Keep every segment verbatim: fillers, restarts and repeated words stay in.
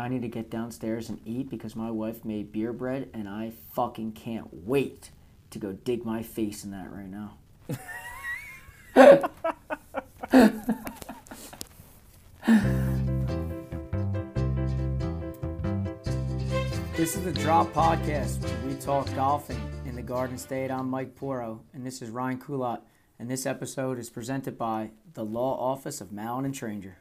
I need to get downstairs and eat because my wife made beer bread, and I fucking can't wait to go dig my face in that right now. This is the Drop Podcast, where we talk golfing in the Garden State. I'm Mike Poro, and this is Ryan Coulott, and this episode is presented by the Law Office of Mallon and Tranger.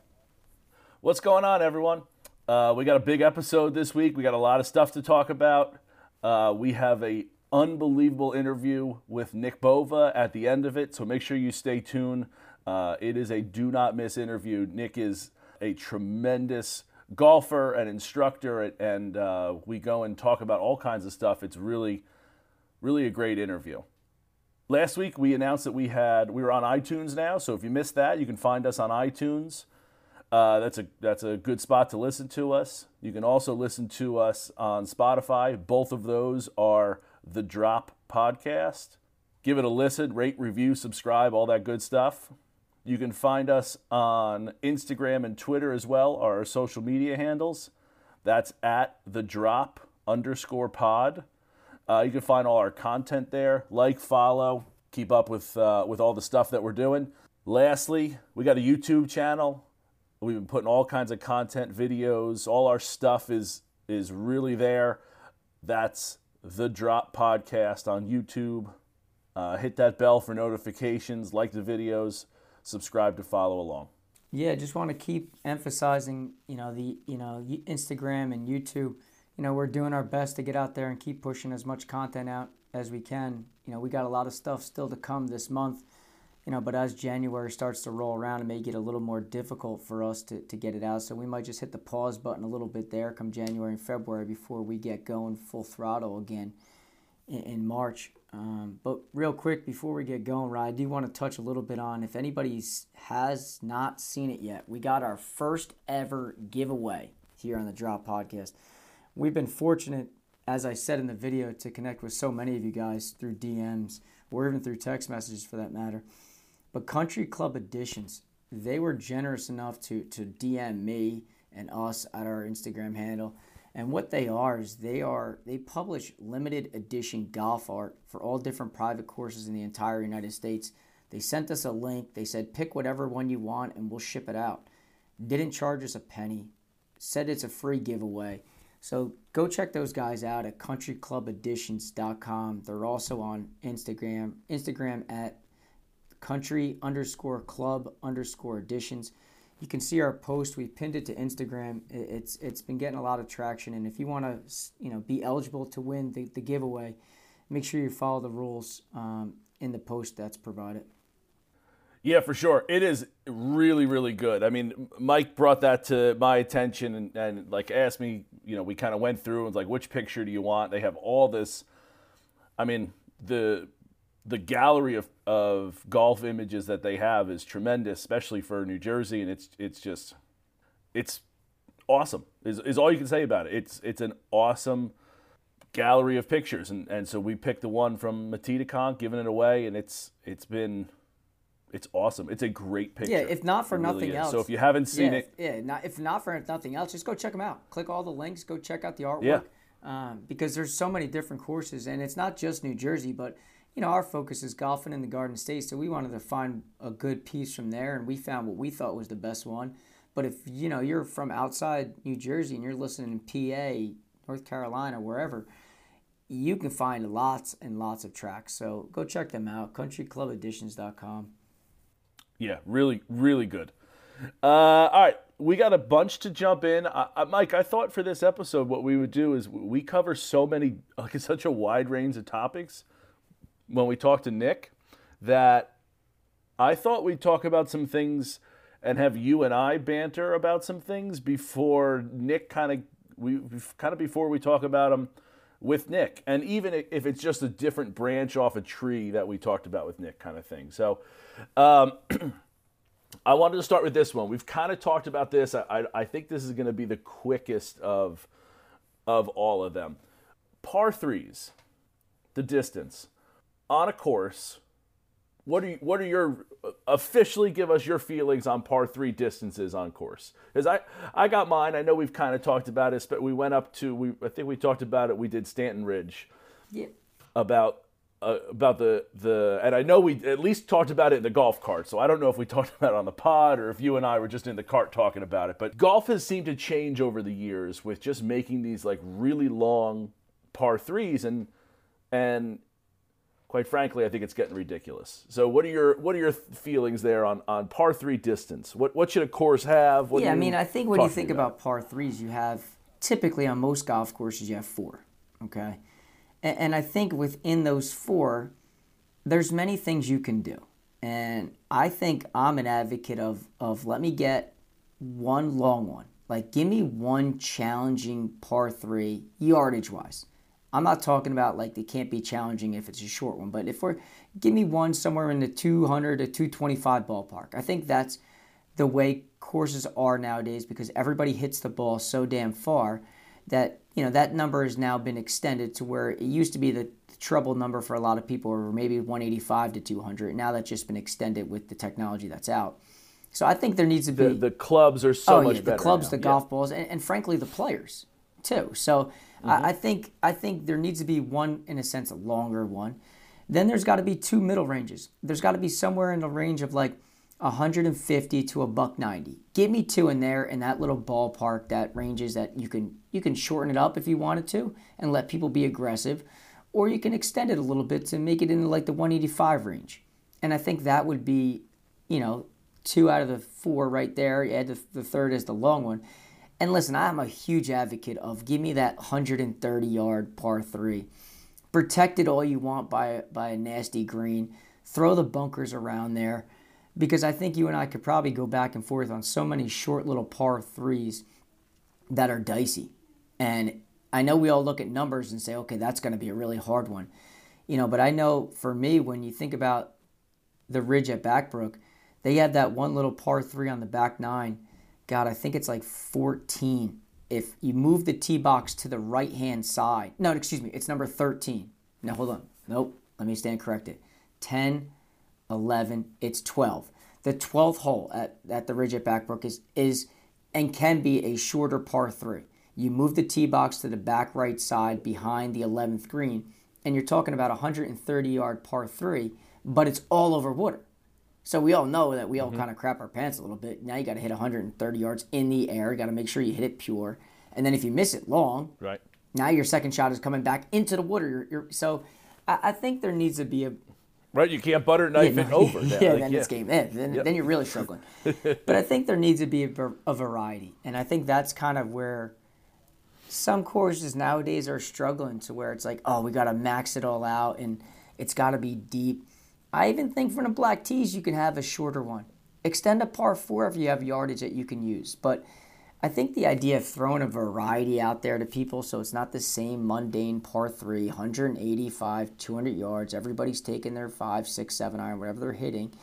What's going on, everyone? Uh, we got a big episode this week. We got a lot of stuff to talk about. Uh, we have a unbelievable interview with Nick Bova at the end of it, so make sure you stay tuned. Uh, it is a do not miss interview. Nick is a tremendous golfer and instructor, and uh, we go and talk about all kinds of stuff. It's really, really a great interview. Last week we announced that we had we were on iTunes now, so if you missed that, you can find us on iTunes. Uh, that's a that's a good spot to listen to us. You can also listen to us on Spotify. Both of those are The Drop Podcast. Give it a listen, rate, review, subscribe, all that good stuff. You can find us on Instagram and Twitter as well, our social media handles. That's at the drop underscore pod. Uh, you can find all our content there. Like, follow, keep up with uh, with all the stuff that we're doing. Lastly, we got a YouTube channel. We've been putting all kinds of content, videos. All our stuff is is really there. That's The Drop Podcast on YouTube. Uh, hit that bell for notifications, like the videos, subscribe to follow along. Yeah, just want to keep emphasizing, you know, the you know Instagram and YouTube. You know, we're doing our best to get out there and keep pushing as much content out as we can. You know, we got a lot of stuff still to come this month. You know, but as January starts to roll around, it may get a little more difficult for us to, to get it out. So we might just hit the pause button a little bit there come January and February before we get going full throttle again in, in March. Um, but real quick, before we get going, Ryan, I do want to touch a little bit on, if anybody has not seen it yet, we got our first ever giveaway here on the Drop Podcast. We've been fortunate, as I said in the video, to connect with so many of you guys through D Ms or even through text messages for that matter. But Country Club Editions, they were generous enough to, to D M me and us at our Instagram handle. And what they are is they are they publish limited edition golf art for all different private courses in the entire United States. They sent us a link. They said, pick whatever one you want and we'll ship it out. Didn't charge us a penny. Said it's a free giveaway. So go check those guys out at country club editions dot com. They're also on Instagram, Instagram at country underscore club underscore editions. You can see our post. We pinned it to Instagram. It's it's been getting a lot of traction. And if you want to, you know, be eligible to win the, the giveaway, make sure you follow the rules um, in the post that's provided. Yeah, for sure. It is really, really good. I mean, Mike brought that to my attention and, and like asked me, you know, we kind of went through and was like, which picture do you want? They have all this. I mean, the The gallery of, of golf images that they have is tremendous, especially for New Jersey, and it's it's just it's awesome. Is is all you can say about it. It's it's an awesome gallery of pictures, and, and so we picked the one from Matita Conk, giving it away, and it's it's been it's awesome. It's a great picture. Yeah, if not for nothing else. So if you haven't seen it, yeah, not, if not for nothing else, just go check them out. Click all the links. Go check out the artwork. Yeah. Um, because there's so many different courses, and it's not just New Jersey, but you know, our focus is golfing in the Garden State, so we wanted to find a good piece from there, and we found what we thought was the best one. But if, you know, you're from outside New Jersey and you're listening in P A, North Carolina, wherever, you can find lots and lots of tracks. So go check them out, country club editions dot com. Yeah, really, really good. Uh, all right, we got a bunch to jump in. I, I, Mike, I thought for this episode what we would do is we cover so many, like such a wide range of topics when we talked to Nick, that I thought we'd talk about some things and have you and I banter about some things before Nick kind of we kind of before we talk about them with Nick, and even if it's just a different branch off a tree that we talked about with Nick, kind of thing. So um, I wanted to start with this one. We've kind of talked about this. I, I, I think this is going to be the quickest of of all of them. Par threes, the distance. On a course, what are you, what are your officially give us your feelings on par three distances on course. Because I, I got mine. I know we've kind of talked about it, but we went up to, we I think we talked about it. We did Stanton Ridge. Yeah. About uh, about the the and I know we at least talked about it in the golf cart. So I don't know if we talked about it on the pod or if you and I were just in the cart talking about it. But golf has seemed to change over the years with just making these like really long par threes, and and. Quite frankly, I think it's getting ridiculous. So, what are your what are your feelings there on, on par three distance? What what should a course have? What yeah, I mean, I think when you think about? about par threes, you have typically on most golf courses you have four. Okay, and, and I think within those four, there's many things you can do. And I think I'm an advocate of of let me get one long one. Like, give me one challenging par three yardage wise. I'm not talking about like they can't be challenging if it's a short one, but if we're give me one somewhere in the two hundred to two twenty-five ballpark. I think that's the way courses are nowadays because everybody hits the ball so damn far that, you know, that number has now been extended to where it used to be the trouble number for a lot of people, or maybe one eighty-five to two hundred. Now that's just been extended with the technology that's out. So I think there needs to be the, the clubs are so oh, much yeah, better. The clubs, now. the yeah. golf balls, and, and frankly the players too. So. Mm-hmm. I think I think there needs to be one, in a sense, a longer one. Then there's got to be two middle ranges. There's got to be somewhere in the range of like one fifty to a buck ninety. Give me two in there in that little ballpark that ranges that you can you can shorten it up if you wanted to and let people be aggressive, or you can extend it a little bit to make it into like the one eighty-five range. And I think that would be, you know, two out of the four right there. You add the, the third as the long one. And listen, I'm a huge advocate of give me that one thirty yard par three. Protect it all you want by, by a nasty green. Throw the bunkers around there. Because I think you and I could probably go back and forth on so many short little par threes that are dicey. And I know we all look at numbers and say, okay, that's going to be a really hard one. You know, but I know for me, when you think about the Ridge at Backbrook, they had that one little par three on the back nine. God, I think it's like fourteen. If you move the tee box to the right-hand side. No, excuse me. It's number thirteen. No, hold on. Nope. Let me stand corrected. ten, eleven, it's twelve. The twelfth hole at, at the Ridge at Backbrook is, is and can be a shorter par three. You move the tee box to the back right side behind the eleventh green, and you're talking about a one thirty yard par three, but it's all over water. So we all know that we all mm-hmm. kind of crap our pants a little bit. Now you got to hit one thirty yards in the air. You got to make sure you hit it pure. And then if you miss it long, right. Now your second shot is coming back into the water. You're, you're, so I, I think there needs to be a... Right, you can't butter knife yeah, no, it over. Now. Yeah, like, then yeah. it's game in. Then, yep. then you're really struggling. But I think there needs to be a, a variety. And I think that's kind of where some courses nowadays are struggling to where it's like, oh, we got to max it all out and it's got to be deep. I even think from the black tees, you can have a shorter one. Extend a par four if you have yardage that you can use. But I think the idea of throwing a variety out there to people so it's not the same mundane par three, one eighty-five, two hundred yards. Everybody's taking their five, six, seven iron, whatever they're hitting,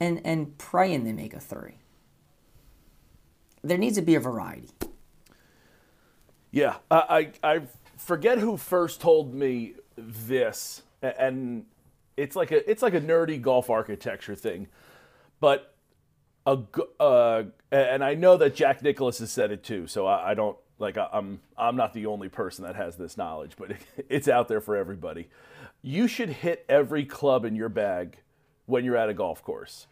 and, and praying they make a three. There needs to be a variety. Yeah. I, I, I forget who first told me this, and... It's like a it's like a nerdy golf architecture thing, but a uh, and I know that Jack Nicklaus has said it too. So I, I don't like I, I'm I'm not the only person that has this knowledge, but it, it's out there for everybody. You should hit every club in your bag when you're at a golf course.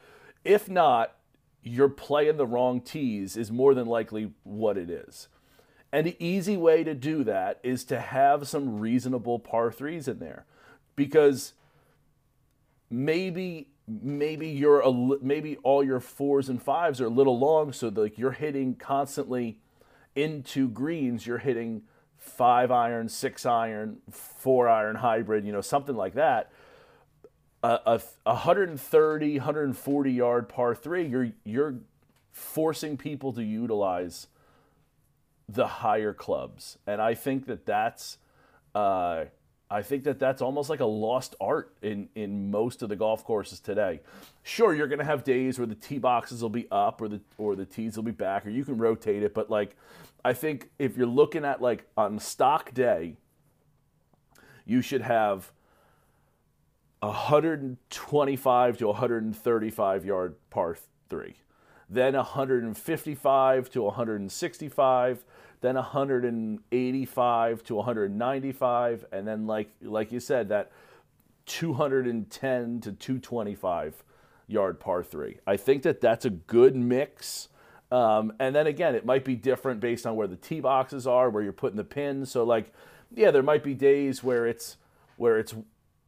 If not, you're playing the wrong tees is more than likely what it is. And the easy way to do that is to have some reasonable par threes in there, because. Maybe maybe you're a, maybe all your fours and fives are a little long, so like you're hitting constantly into greens. You're hitting five iron, six iron, four iron hybrid, you know, something like that. A, a one thirty, one forty yard par three. You're you're forcing people to utilize the higher clubs, and I think that that's. Uh, I think that that's almost like a lost art in, in most of the golf courses today. Sure, you're going to have days where the tee boxes will be up or the or the tees will be back, or you can rotate it. But like, I think if you're looking at like on stock day, you should have one twenty-five to one thirty-five yard par three, then one fifty-five to one sixty-five, then one eighty-five to one ninety-five, and then like like you said, that two ten to two twenty-five yard par three. I think that that's a good mix. Um, and then again, it might be different based on where the tee boxes are, where you're putting the pin. So like, yeah, there might be days where it's where it's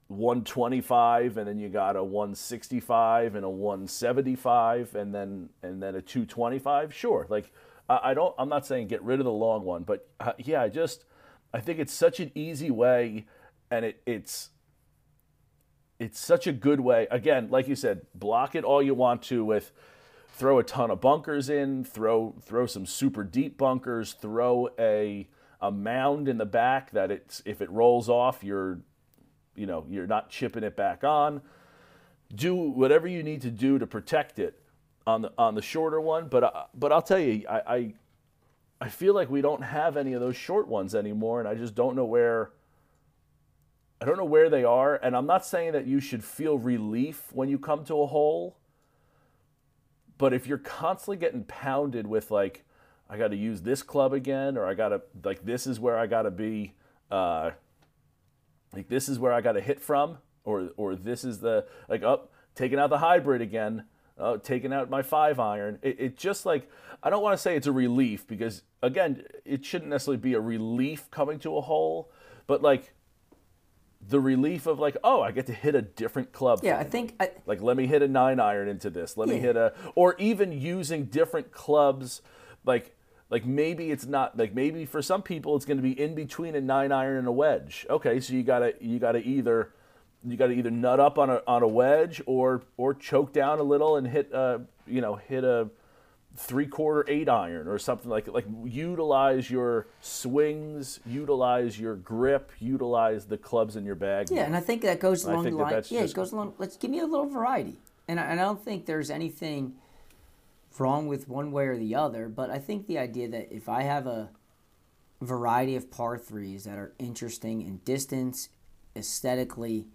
one twenty-five, and then you got a one sixty-five and a one seventy-five, and then and then a two twenty-five. Sure, like I, I don't. I'm not saying get rid of the long one, but uh, yeah, I just I think it's such an easy way, and it it's. It's such a good way. Again, like you said, block it all you want to with, throw a ton of bunkers in, throw throw some super deep bunkers, throw a a mound in the back that it's if it rolls off, you're, you know, you're not chipping it back on. Do whatever you need to do to protect it on the on the shorter one. But uh, but I'll tell you, I, I I feel like we don't have any of those short ones anymore, and I just don't know where. I don't know where they are, and I'm not saying that you should feel relief when you come to a hole, but if you're constantly getting pounded with, like, I got to use this club again, or I got to, like, this is where I got to be, uh, like, this is where I got to hit from, or or this is the, like, oh, taking out the hybrid again, oh, taking out my five iron. It, it just, like, I don't want to say it's a relief, because, again, it shouldn't necessarily be a relief coming to a hole, but, like, the relief of like, oh, I get to hit a different club. Yeah, I think I, like let me hit a nine iron into this. Let yeah. me hit a, or even using different clubs, like like maybe it's not like maybe for some people it's going to be in between a nine iron and a wedge. Okay, so you gotta you gotta either you gotta either nut up on a on a wedge or or choke down a little and hit a you know hit a three quarter eight iron or something like like utilize your swings, utilize your grip, utilize the clubs in your bag. Yeah, and I think that goes along the line. Yeah, it goes along. Let's give me a little variety, and I, and I don't think there's anything wrong with one way or the other. But I think the idea that if I have a variety of par threes that are interesting in distance, aesthetically,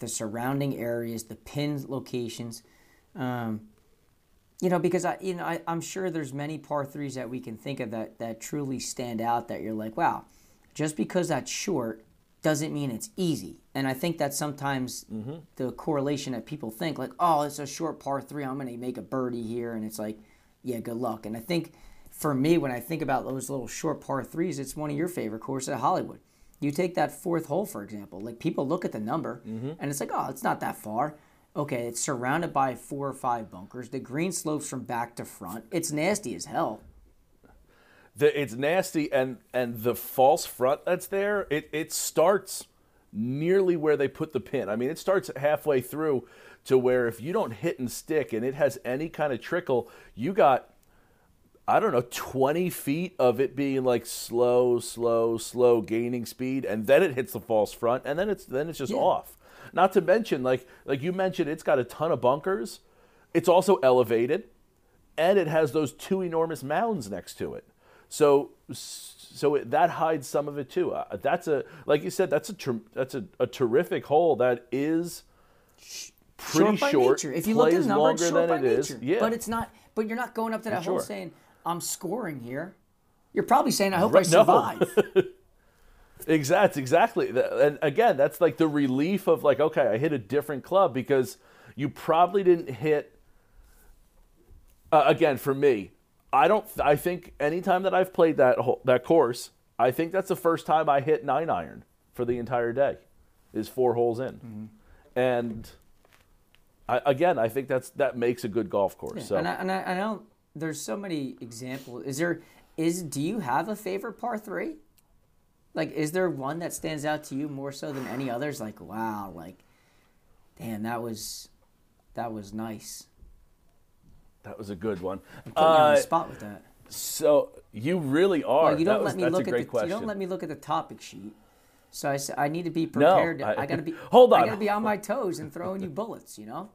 the surrounding areas, the pin locations. Um, You know, because I, you know, I, I'm sure there's many par threes that we can think of that, that truly stand out that you're like, wow, just because that's short doesn't mean it's easy. And I think that sometimes mm-hmm. the correlation that people think like, oh, it's a short par three, I'm going to make a birdie here. And it's like, yeah, good luck. And I think for me, when I think about those little short par threes, it's one of your favorite courses at Hollywood. You take that fourth hole, for example, like people look at the number mm-hmm. and it's like, oh, it's not that far. Okay, it's surrounded by four or five bunkers. The green slopes from back to front. It's nasty as hell. The, it's nasty, and, and the false front that's there, it, it starts nearly where they put the pin. I mean, it starts halfway through to where if you don't hit and stick and it has any kind of trickle, you got, I don't know, twenty feet of it being like slow, slow, slow, gaining speed, and then it hits the false front, and then it's then it's just yeah. off. Not to mention, like like you mentioned, it's got a ton of bunkers. It's also elevated, and it has those two enormous mounds next to it. So so it, that hides some of it too. Uh, that's a like you said, that's a ter- that's a, a terrific hole that is pretty short. By short nature. If you look at the number, it's short by it nature. Yeah. But it's not. But you're not going up to that I'm hole sure. saying, "I'm scoring here." You're probably saying, "I hope right, I survive." No. Exactly, exactly. And again, that's like the relief of like, okay, I hit a different club because you probably didn't hit. Uh, again, for me, I don't. I think anytime that I've played that whole, that course, I think that's the first time I hit nine iron for the entire day, is four holes in, mm-hmm. and I, again, I think that's that makes a good golf course. Yeah, so, and I, and I, I know there's so many examples. Is there is do you have a favorite par three? Like, is there one that stands out to you more so than any others? Like, wow, like, damn, that was, that was nice. That was a good one. I'm putting uh, you on the spot with that. So you really are. Well, you don't that let was, me look at the, you don't let me look at the topic sheet. So I, I need to be prepared. No, I, I gotta be. Hold on. I gotta be on my toes and throwing you bullets. You know.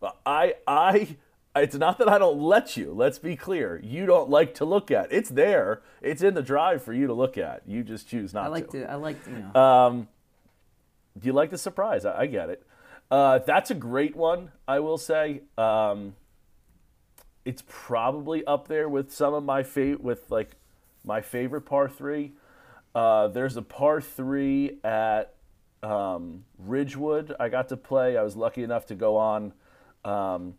Well, I I. It's not that I don't let you. Let's be clear. You don't like to look at. It's there. It's in the drive for you to look at. You just choose not to. I like to. to I like, you know. Um, you like the surprise? I, I get it. Uh, that's a great one, I will say. Um, it's probably up there with some of my favorite, with like my favorite par three. Uh, there's a par three at um, Ridgewood I got to play. I was lucky enough to go on, um,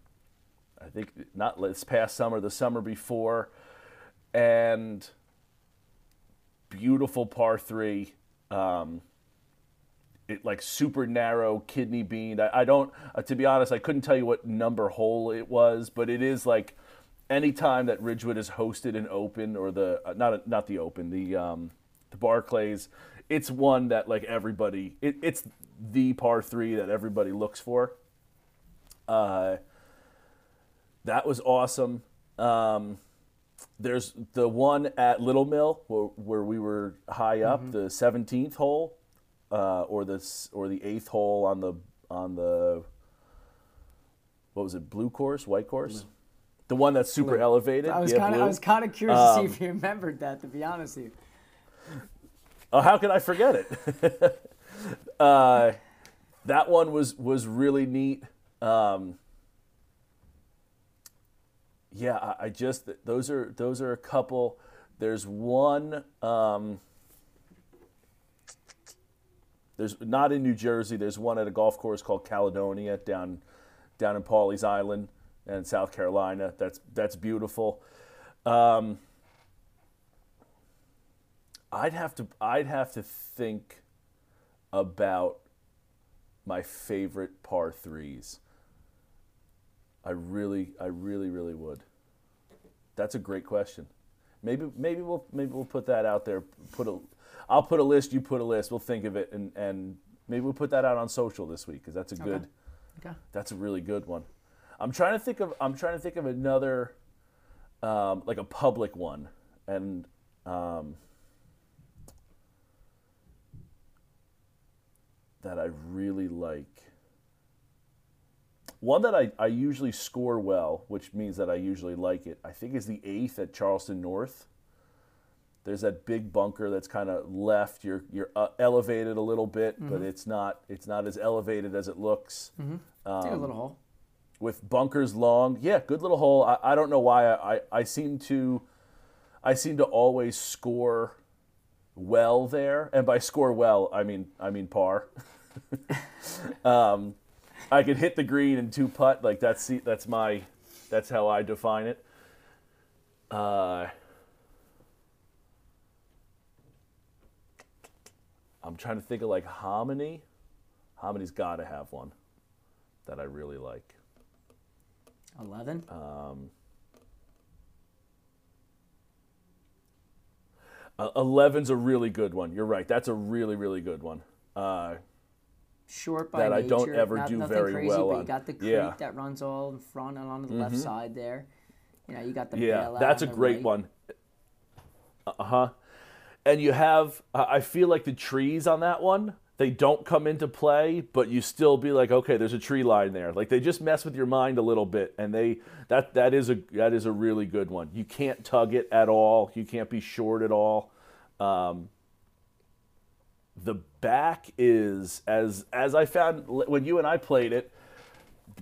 I think not this past summer, the summer before, and beautiful par three. Um, It like super narrow, kidney bean. I, I don't, uh, to be honest, I couldn't tell you what number hole it was, but it is like any time that Ridgewood is hosted an Open or the uh, not a, not the Open, the um, the Barclays, it's one that like everybody, it, it's the par three that everybody looks for. Uh, that was awesome. Um, there's the one at Little Mill where, where we were high up, mm-hmm. the seventeenth hole. Uh, or this, or the eighth hole on the on the what was it? Blue course, white course, blue. The one that's super blue. Elevated. I was yeah, kind of I was kind of curious um, to see if you remembered that. To be honest with you, oh, how could I forget it? uh, that one was was really neat. Um, yeah, I, I just those are those are a couple. There's one. Um, There's not in New Jersey. There's one at a golf course called Caledonia down, down in Pauley's Island, and South Carolina. That's that's beautiful. Um, I'd have to I'd have to think about my favorite par threes. I really I really really would. That's a great question. Maybe maybe we'll maybe we'll put that out there. Put a I'll put a list, you put a list, we'll think of it, and, and maybe we'll put that out on social this week, because that's a good, okay. Okay. That's a really good one. I'm trying to think of, I'm trying to think of another, um, like a public one, and um, that I really like. One that I, I usually score well, which means that I usually like it, I think is the eighth at Charleston North. There's that big bunker that's kind of left. You're you're uh, elevated a little bit, mm-hmm. but it's not it's not as elevated as it looks. Mm-hmm. Um, it's a good little hole. With bunkers long, yeah, good little hole. I, I don't know why I, I, I seem to, I seem to always score well there, and by score well I mean I mean par. um, I could hit the green and two putt, like that's that's my that's how I define it. Uh. I'm trying to think of like Hominy. Homini's got to have one that I really like. Eleven. Um, eleven's a really good one. You're right. That's a really really good one. Uh, Short by that nature. That I don't ever not, do very crazy, well. But on. You got the creek yeah. that runs all in front and on the mm-hmm. left side there. You know, you got the yeah. bailout that's on a the great right. one. Uh huh. And you have, I feel like the trees on that one, they don't come into play, but you still be like, okay, there's a tree line there. Like they just mess with your mind a little bit, and they that that is a that is a really good one. You can't tug it at all. You can't be short at all. Um, the back is as as I found when you and I played it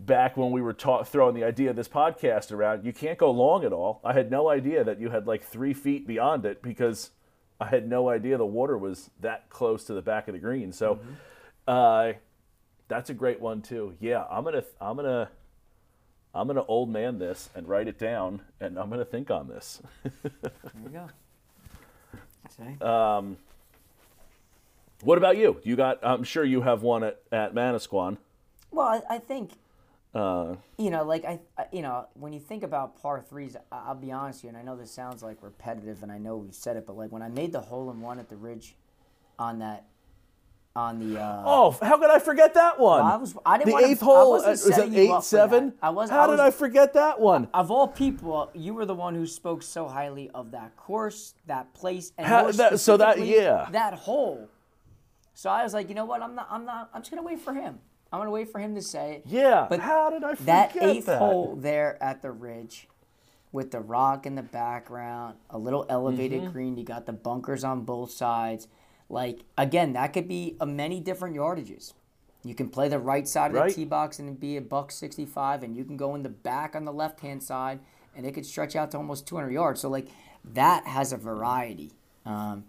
back when we were ta- throwing the idea of this podcast around. You can't go long at all. I had no idea that you had like three feet beyond it because. I had no idea the water was that close to the back of the green. So mm-hmm. uh, that's a great one too. Yeah, I'm gonna I'm gonna I'm gonna old man this and write it down, and I'm gonna think on this. There you go. Okay. Um, what about you? You got? I'm sure you have one at, at Manasquan. Well, I, I think. Uh, you know, like I, you know, when you think about par threes, I'll be honest with you, and I know this sounds like repetitive, and I know we've said it, but like when I made the hole in one at the Ridge, on that, on the. Uh, oh, how could I forget that one? Well, I was, I didn't. The wanna, eighth hole I wasn't uh, setting was it eight seven. I was. How I was, did I forget that one? Of all people, you were the one who spoke so highly of that course, that place, and how, that, so that yeah, that hole. So I was like, you know what? I'm not. I'm not. I'm just gonna wait for him. I'm going to wait for him to say it. Yeah, but how did I forget that? Eighth that? Hole there at the Ridge with the rock in the background, a little elevated mm-hmm. green. You got the bunkers on both sides. Like, again, that could be a many different yardages. You can play the right side of right. the tee box and be a buck sixty-five, and you can go in the back on the left-hand side, and it could stretch out to almost two hundred yards. So, like, that has a variety. Um,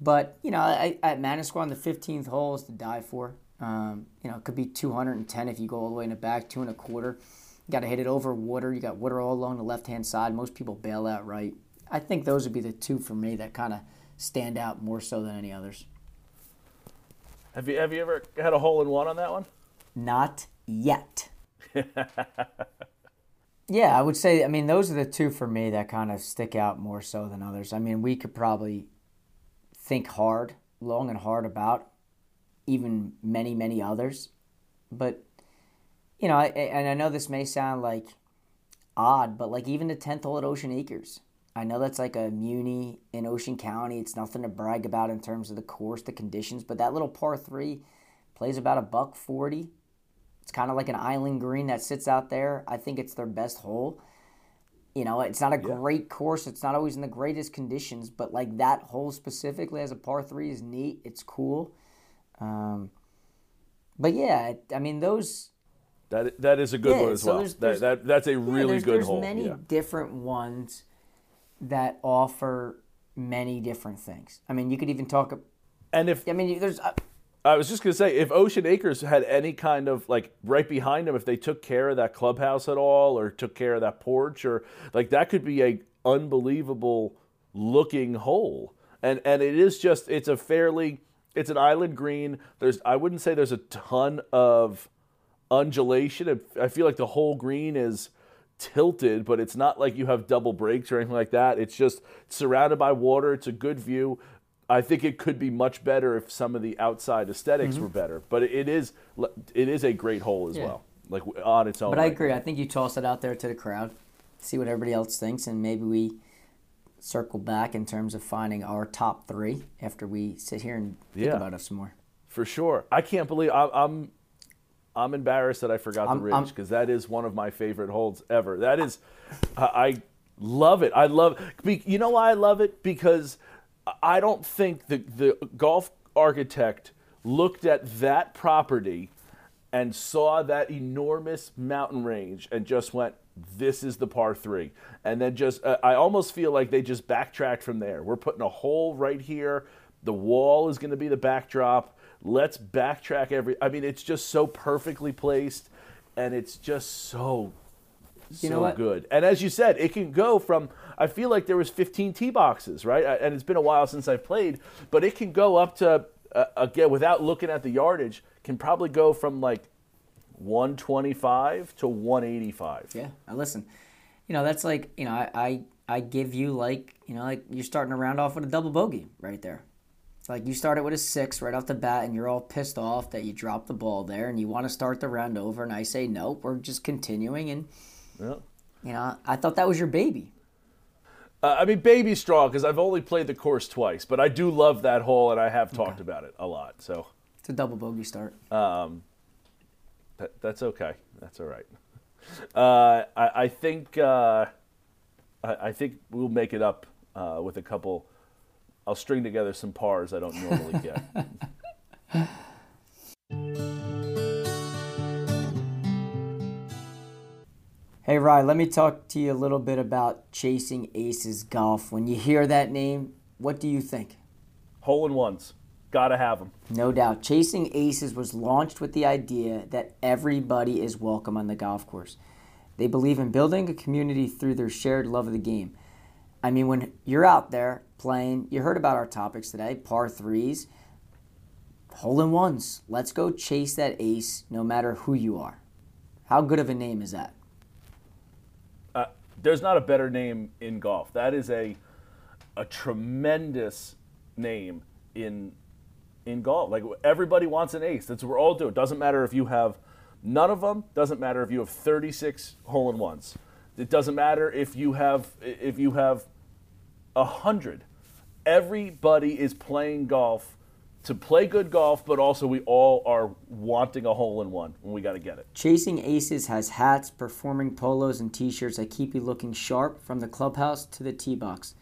but, you know, I, at Manasquan, the fifteenth hole is to die for. Um, you know, it could be two hundred ten if you go all the way in the back, two and a quarter. You got to hit it over water. You got water all along the left-hand side. Most people bail out right. I think those would be the two for me that kind of stand out more so than any others. Have you have you ever had a hole in one on that one? Not yet. Yeah, I would say, I mean, those are the two for me that kind of stick out more so than others. I mean, we could probably think hard, long and hard about even many, many others. But, you know, I, and I know this may sound like odd, but like even the tenth hole at Ocean Acres. I know that's like a muni in Ocean County. It's nothing to brag about in terms of the course, the conditions, but that little par three plays about a buck forty. It's kind of like an island green that sits out there. I think it's their best hole. You know, it's not a yeah. great course. It's not always in the greatest conditions, but like that hole specifically as a par three is neat. It's cool. Um, but yeah, I mean, those... That That is a good yeah, one as so well. There's, there's, that, that That's a really yeah, there's, good there's hole. There's many yeah. different ones that offer many different things. I mean, you could even talk. And if I mean, there's. Uh, I was just gonna say, if Ocean Acres had any kind of like right behind them, if they took care of that clubhouse at all, or took care of that porch, or like that could be a unbelievable looking hole. And and it is just it's a fairly it's an island green. There's I wouldn't say there's a ton of undulation. I feel like the whole green is tilted, but it's not like you have double breaks or anything like that. It's just surrounded by water. It's a good view. I think it could be much better if some of the outside aesthetics mm-hmm. were better, but it is it is a great hole as yeah. well, like on its own. But right I agree. Now. I think you toss it out there to the crowd, see what everybody else thinks, and maybe we circle back in terms of finding our top three after we sit here and think yeah. about it some more. For sure. I can't believe I, I'm... I'm embarrassed that I forgot I'm, the Ridge because that is one of my favorite holes ever. That is, I, I love it. I love, you know why I love it? Because I don't think the, the golf architect looked at that property and saw that enormous mountain range and just went, this is the par three. And then just, uh, I almost feel like they just backtracked from there. We're putting a hole right here. The wall is going to be the backdrop. Let's backtrack every... I mean, it's just so perfectly placed, and it's just so, so you know what? good. And as you said, it can go from... I feel like there was fifteen tee boxes, right? And it's been a while since I've played, but it can go up to, uh, again, without looking at the yardage, can probably go from, like, one twenty-five to one eighty-five. Yeah, and listen, you know, that's like, you know, I, I, I give you, like, you know, like you're starting to round off with a double bogey right there. Like, you started with a six right off the bat, and you're all pissed off that you dropped the ball there, and you want to start the round over, and I say, nope, we're just continuing, and, yeah. you know, I thought that was your baby. Uh, I mean, baby's strong, because I've only played the course twice, but I do love that hole, and I have talked okay. about it a lot, so. It's a double bogey start. Um, that, That's okay. That's all right. Uh, I, I think uh, I, I think we'll make it up uh, with a couple... I'll string together some pars I don't normally get. Hey, Ryan, let me talk to you a little bit about Chasing Aces Golf. When you hear that name, what do you think? Hole-in-ones. Gotta have them. No doubt. Chasing Aces was launched with the idea that everybody is welcome on the golf course. They believe in building a community through their shared love of the game. I mean, when you're out there playing, you heard about our topics today, par threes, hole-in-ones. Let's go chase that ace no matter who you are. How good of a name is that? Uh, there's not a better name in golf. That is a a tremendous name in in golf. Like, everybody wants an ace. That's what we're all doing. Doesn't matter if you have none of them. Doesn't matter if you have thirty-six hole-in-ones. It doesn't matter if you have if you have a hundred. Everybody is playing golf to play good golf, but also we all are wanting a hole in one when we got to get it. Chasing Aces has hats, performing polos, and T-shirts that keep you looking sharp from the clubhouse to the tee box.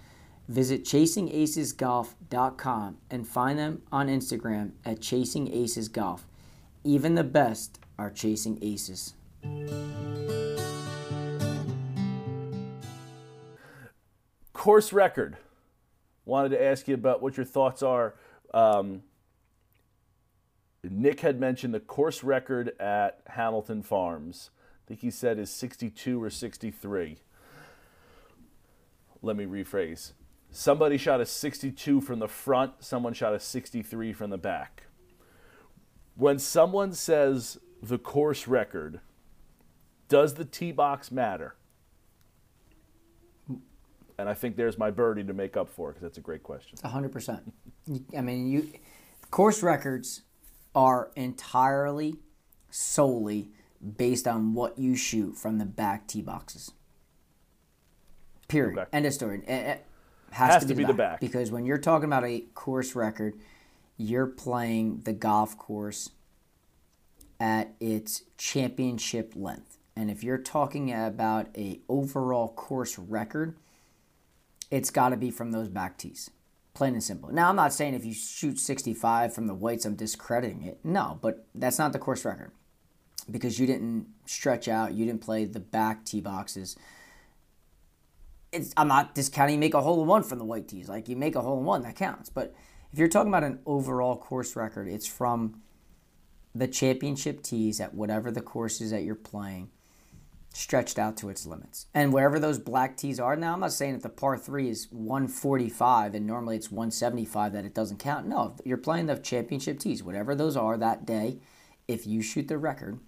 Visit chasing aces golf dot com and find them on Instagram at Chasing Aces Golf. Even the best are chasing aces. Course record. Wanted to ask you about what your thoughts are. Um, Nick had mentioned the course record at Hamilton Farms. I think he said is sixty-two or sixty-three. Let me rephrase. Somebody shot a sixty-two from the front. Someone shot a sixty-three from the back. When someone says the course record, does the tee box matter? And I think there's my birdie to make up for, because that's a great question. one hundred percent. I mean, you course records are entirely, solely based on what you shoot from the back tee boxes. Period. Okay. End of story. It has, has to be, to be the, back. the back. Because when you're talking about a course record, you're playing the golf course at its championship length. And if you're talking about a overall course record, it's got to be from those back tees. Plain and simple. Now, I'm not saying if you shoot sixty-five from the whites, I'm discrediting it. No, but that's not the course record, because you didn't stretch out. You didn't play the back tee boxes. It's, I'm not discounting you make a hole-in-one from the white tees. Like, you make a hole-in-one, that counts. But if you're talking about an overall course record, it's from the championship tees at whatever the course is that you're playing, stretched out to its limits. And wherever those black tees are, now I'm not saying if the par three is one forty-five and normally it's one seventy-five that it doesn't count. No, if you're playing the championship tees, whatever those are that day, if you shoot the record,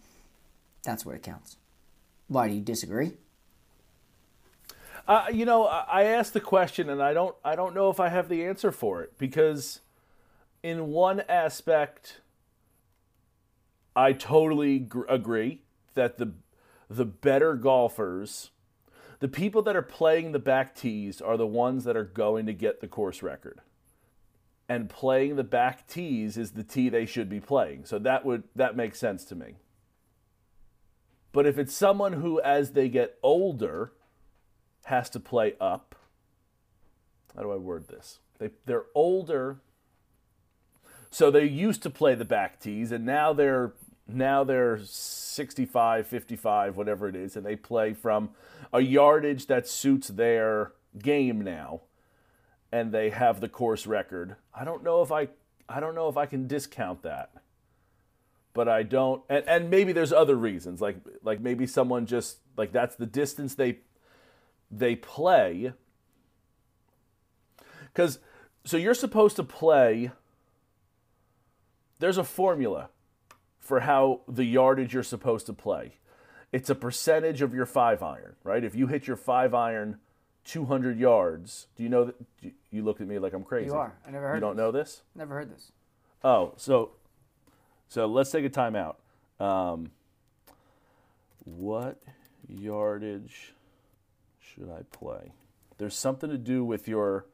that's what it counts. Why do you disagree? Uh, you know, I asked the question and I don't, I don't know if I have the answer for it, because in one aspect, I totally gr- agree that the The better golfers, the people that are playing the back tees, are the ones that are going to get the course record. And playing the back tees is the tee they should be playing. So that would that makes sense to me. But if it's someone who, as they get older, has to play up, how do I word this? They they're older, so they used to play the back tees, and now they're Now they're sixty-five, fifty-five, whatever it is, and they play from a yardage that suits their game now, and they have the course record. I don't know if I, I don't know if I can discount that, but I don't. And, and maybe there's other reasons, like like maybe someone just like that's the distance they they play. Because so you're supposed to play. There's a formula for how the yardage you're supposed to play. It's a percentage of your five iron, right? If you hit your five iron two hundred yards, do you know that? You looked at me like I'm crazy. You are. I never heard this. You don't know this? Never heard this. Oh, so so let's take a timeout. Um, what yardage should I play? There's something to do with your...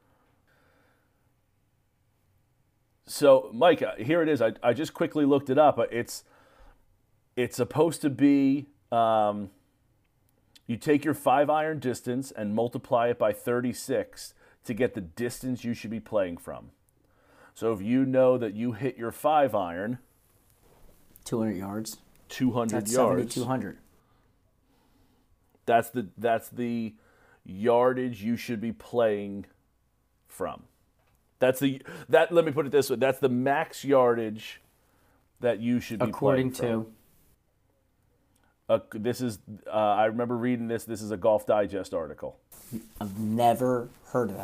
So, Mike, here it is. I, I just quickly looked it up. It's it's supposed to be um, you take your five iron distance and multiply it by thirty-six to get the distance you should be playing from. So if you know that you hit your five iron, two hundred yards, two hundred yards, seventy-two hundred. That's the that's the yardage you should be playing from. That's the that. Let me put it this way. That's the max yardage that you should be according to. Uh, this is. Uh, I remember reading this. This is a Golf Digest article. I've never heard of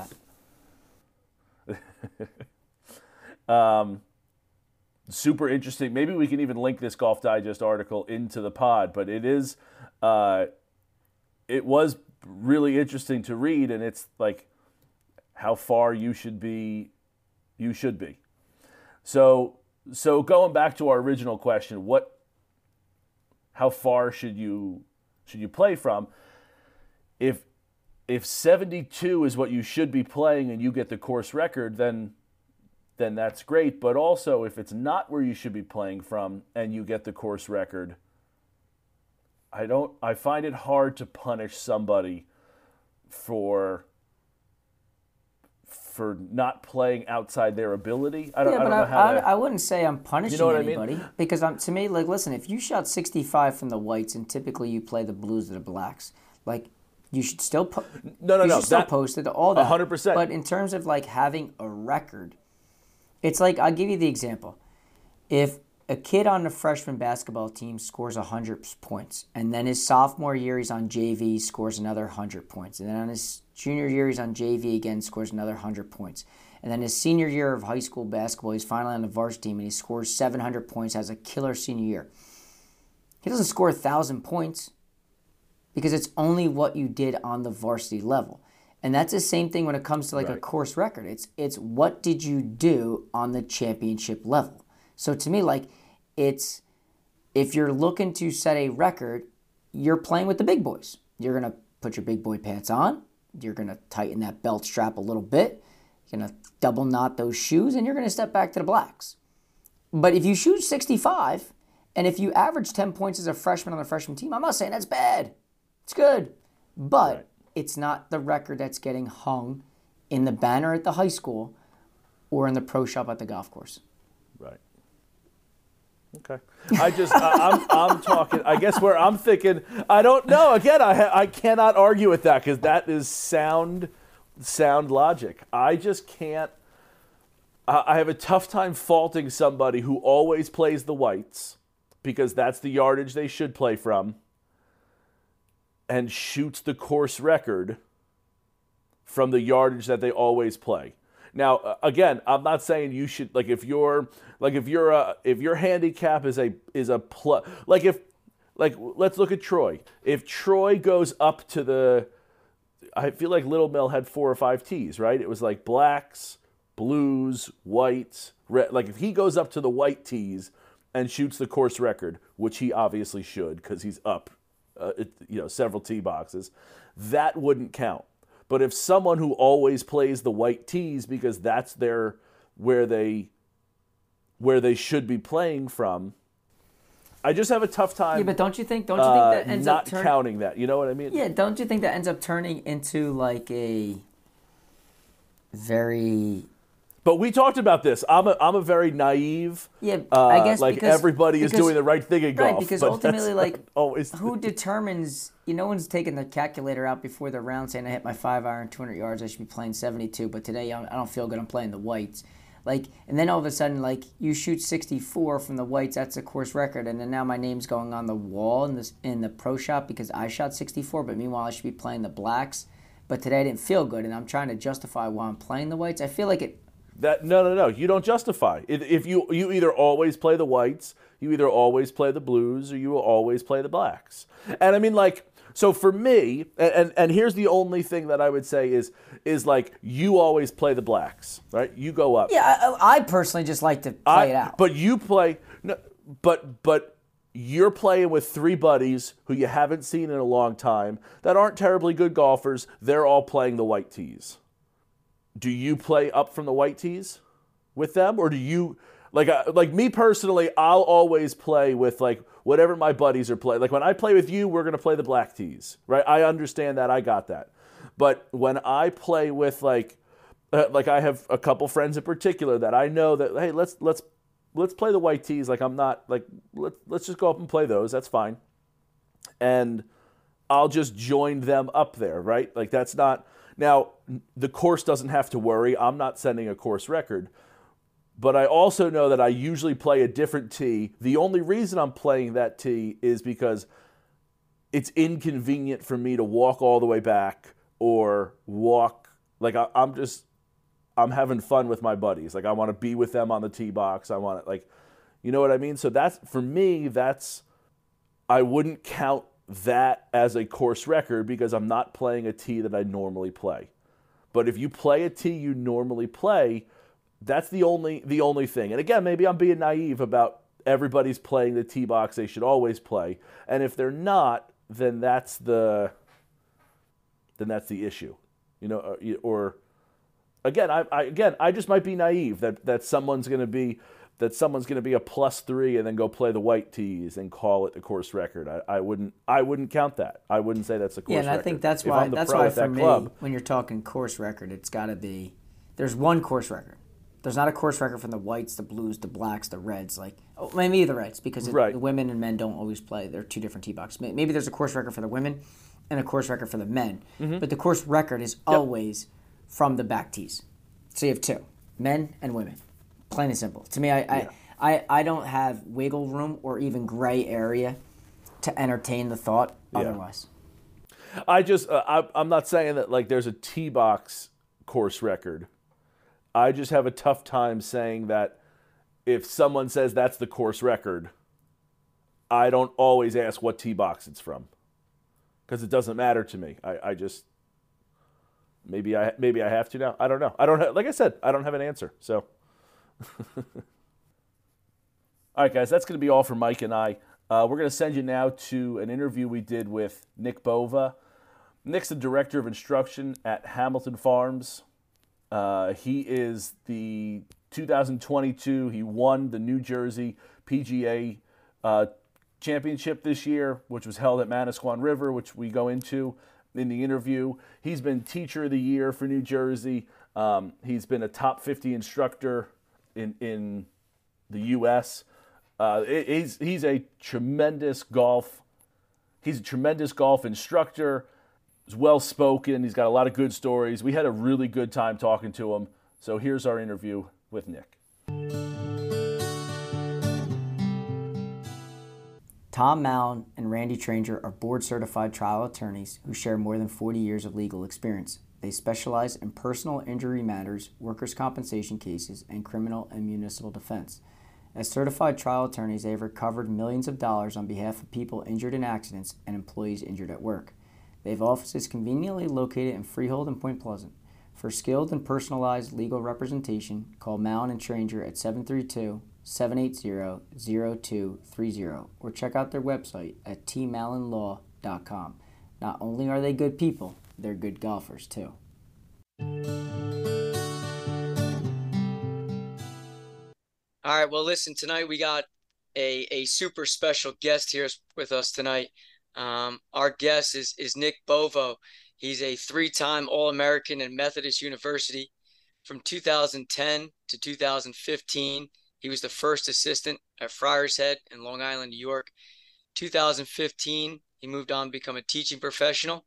that. um, super interesting. Maybe we can even link this Golf Digest article into the pod. But it is. Uh, it was really interesting to read, and it's like how far you should be, you should be. So, so going back to our original question, what, how far should you, should you play from? If, if seventy-two is what you should be playing and you get the course record, then, then that's great. But also, if it's not where you should be playing from and you get the course record, I don't, I find it hard to punish somebody for for not playing outside their ability. I don't, yeah, I don't know I, how I, that, I wouldn't say I'm punishing you know anybody. I mean? Because I'm, to me, like, listen, if you shot sixty-five from the whites and typically you play the blues or the blacks, like, you should still po- no, no, you no, should still post it, all that. one hundred percent. But in terms of, like, having a record, it's like, I'll give you the example. If a kid on the freshman basketball team scores one hundred points, and then his sophomore year he's on J V, scores another one hundred points, and then on his junior year he's on J V again, scores another one hundred points, and then his senior year of high school basketball he's finally on the varsity team and he scores seven hundred points, has a killer senior year. He doesn't score one thousand points because it's only what you did on the varsity level. And that's the same thing when it comes to, like, right, a course record. It's it's what did you do on the championship level. So to me, like, it's, if you're looking to set a record, you're playing with the big boys. You're going to put your big boy pants on. You're going to tighten that belt strap a little bit. You're going to double knot those shoes, and you're going to step back to the blacks. But if you shoot sixty-five, and if you average ten points as a freshman on the freshman team, I'm not saying that's bad. It's good. But right, it's not the record that's getting hung in the banner at the high school or in the pro shop at the golf course. Right. Okay. I just, I, I'm, I'm talking, I guess where I'm thinking, I don't know. Again, I ha- I cannot argue with that because that is sound, sound logic. I just can't, I, I have a tough time faulting somebody who always plays the whites because that's the yardage they should play from and shoots the course record from the yardage that they always play. Now, again, I'm not saying you should, like, if you're, like, if you're a, if your handicap is a, is a plus, like, if, like, let's look at Troy. If Troy goes up to the, I feel like Little Mill had four or five tees, right? It was like blacks, blues, whites, red. Like, if he goes up to the white tees and shoots the course record, which he obviously should because he's up, uh, it, you know, several tee boxes, that wouldn't count. But if someone who always plays the white tees because that's their where they where they should be playing from, I just have a tough time. Yeah, but don't you think don't you think uh, that ends not up turn- counting that? You know what I mean? Yeah, don't you think that ends up turning into like a very. But we talked about this. I'm a I'm a very naive. Yeah, uh, I guess like because, everybody because, is doing the right thing in golf. Right, because ultimately, like, always who determines? You know, no one's taking the calculator out before the round saying I hit my five iron two hundred yards. I should be playing seventy-two, but today I don't feel good. I'm playing the whites. Like, and then all of a sudden, like, you shoot sixty-four from the whites. That's a course record, and then now my name's going on the wall in this in the pro shop because I shot sixty-four, but meanwhile I should be playing the blacks. But today I didn't feel good, and I'm trying to justify why I'm playing the whites. I feel like it. That no, no, no. You don't justify. If you you either always play the whites, you either always play the blues, or you will always play the blacks. And I mean, like, so for me, and and here's the only thing that I would say is is like you always play the blacks, right? You go up. Yeah, I, I personally just like to play I, it out. But you play, no, but but you're playing with three buddies who you haven't seen in a long time that aren't terribly good golfers. They're all playing the white tees. Do you play up from the white tees with them, or do you like uh, like me personally? I'll always play with like whatever my buddies are playing. Like when I play with you, we're gonna play the black tees, right? I understand that. I got that. But when I play with like uh, like I have a couple friends in particular that I know that hey, let's let's let's play the white tees. Like I'm not like let's let's just go up and play those. That's fine. And I'll just join them up there, right? Like that's not. Now, the course doesn't have to worry. I'm not sending a course record. But I also know that I usually play a different tee. The only reason I'm playing that tee is because it's inconvenient for me to walk all the way back or walk. Like, I, I'm just, I'm having fun with my buddies. Like, I want to be with them on the tee box. I want to, like, you know what I mean? So that's, for me, that's, I wouldn't count that as a course record because I'm not playing a tee that I normally play. But if you play a tee you normally play, that's the only the only thing. And again, maybe I'm being naive about everybody's playing the tee box they should always play. And if they're not, then that's the then that's the issue, you know. Or, or again, I, I again I just might be naive that that someone's going to be. That someone's going to be a plus three and then go play the white tees and call it the course record. I, I wouldn't. I wouldn't count that. I wouldn't say that's a course record. Yeah, and I record. think that's why. That's why for that me, club, when you're talking course record, it's got to be there's one course record. There's not a course record from the whites, the blues, the blacks, the reds. Like oh, maybe the reds because it, right. women and men don't always play. They're two different tee boxes. Maybe there's a course record for the women and a course record for the men. Mm-hmm. But the course record is yep. always from the back tees. So you have two, men and women. Plain and simple. To me, I yeah. I, I, I don't have wiggle room or even gray area to entertain the thought yeah. otherwise. I just uh, I, I'm not saying that like there's a tee box course record. I just have a tough time saying that if someone says that's the course record, I don't always ask what tee box it's from because it doesn't matter to me. I, I just maybe I maybe I have to now. I don't know. I don't have, like I said, I don't have an answer. So, all right, guys, that's going to be all for Mike and I. Uh, we're going to send you now to an interview we did with Nick Bova. Nick's the director of instruction at Hamilton Farms. Uh, he is the two thousand twenty-two, he won the New Jersey P G A uh, championship this year, which was held at Manasquan River, which we go into in the interview. He's been teacher of the year for New Jersey. Um, he's been a top fifty instructor in, in the U S Uh, he's, he's a tremendous golf, he's a tremendous golf instructor. He's well-spoken. He's got a lot of good stories. We had a really good time talking to him. So here's our interview with Nick. Tom Mallon and Randy Tranger are board-certified trial attorneys who share more than forty years of legal experience. They specialize in personal injury matters, workers' compensation cases, and criminal and municipal defense. As certified trial attorneys, they have recovered millions of dollars on behalf of people injured in accidents and employees injured at work. They have offices conveniently located in Freehold and Point Pleasant. For skilled and personalized legal representation, call Mallon and Tranger at seven three two, seven eight zero, zero two three zero or check out their website at t mallon law dot com. Not only are they good people, they're good golfers too. All right, well, listen, tonight we got a, a super special guest here with us tonight. Um, our guest is, is Nick Bova. He's a three-time All-American at Methodist University. From two thousand ten to two thousand fifteen, he was the first assistant at Friars Head in Long Island, New York. two thousand fifteen, he moved on to become a teaching professional.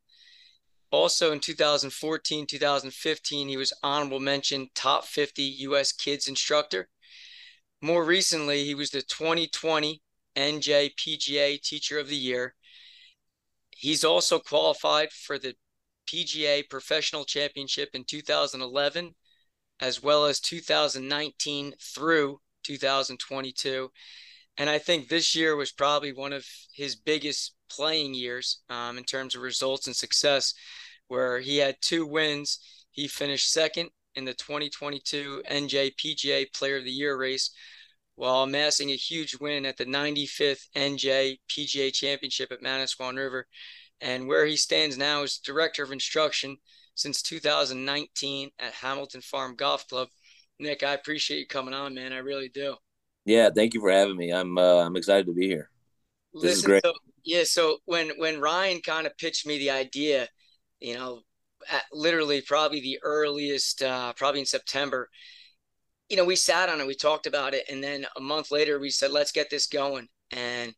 Also in two thousand fourteen, two thousand fifteen, he was honorable mention top fifty U S kids instructor. More recently, he was the twenty twenty N J P G A Teacher of the Year. He's also qualified for the P G A Professional Championship in two thousand eleven, as well as two thousand nineteen through two thousand twenty-two. And I think this year was probably one of his biggest playing years um, in terms of results and success, where he had two wins. He finished second in the twenty twenty-two N J P G A Player of the Year race, while amassing a huge win at the ninety-fifth N J P G A Championship at Manasquan River, and where he stands now is Director of Instruction since two thousand nineteen at Hamilton Farm Golf Club. Nick, I appreciate you coming on, man. I really do. Yeah, thank you for having me. I'm uh, I'm excited to be here. This Listen, is great. So, yeah, so when, when Ryan kind of pitched me the idea, you know, at literally probably the earliest, uh, probably in September, you know, we sat on it, we talked about it. And then a month later we said, let's get this going. And,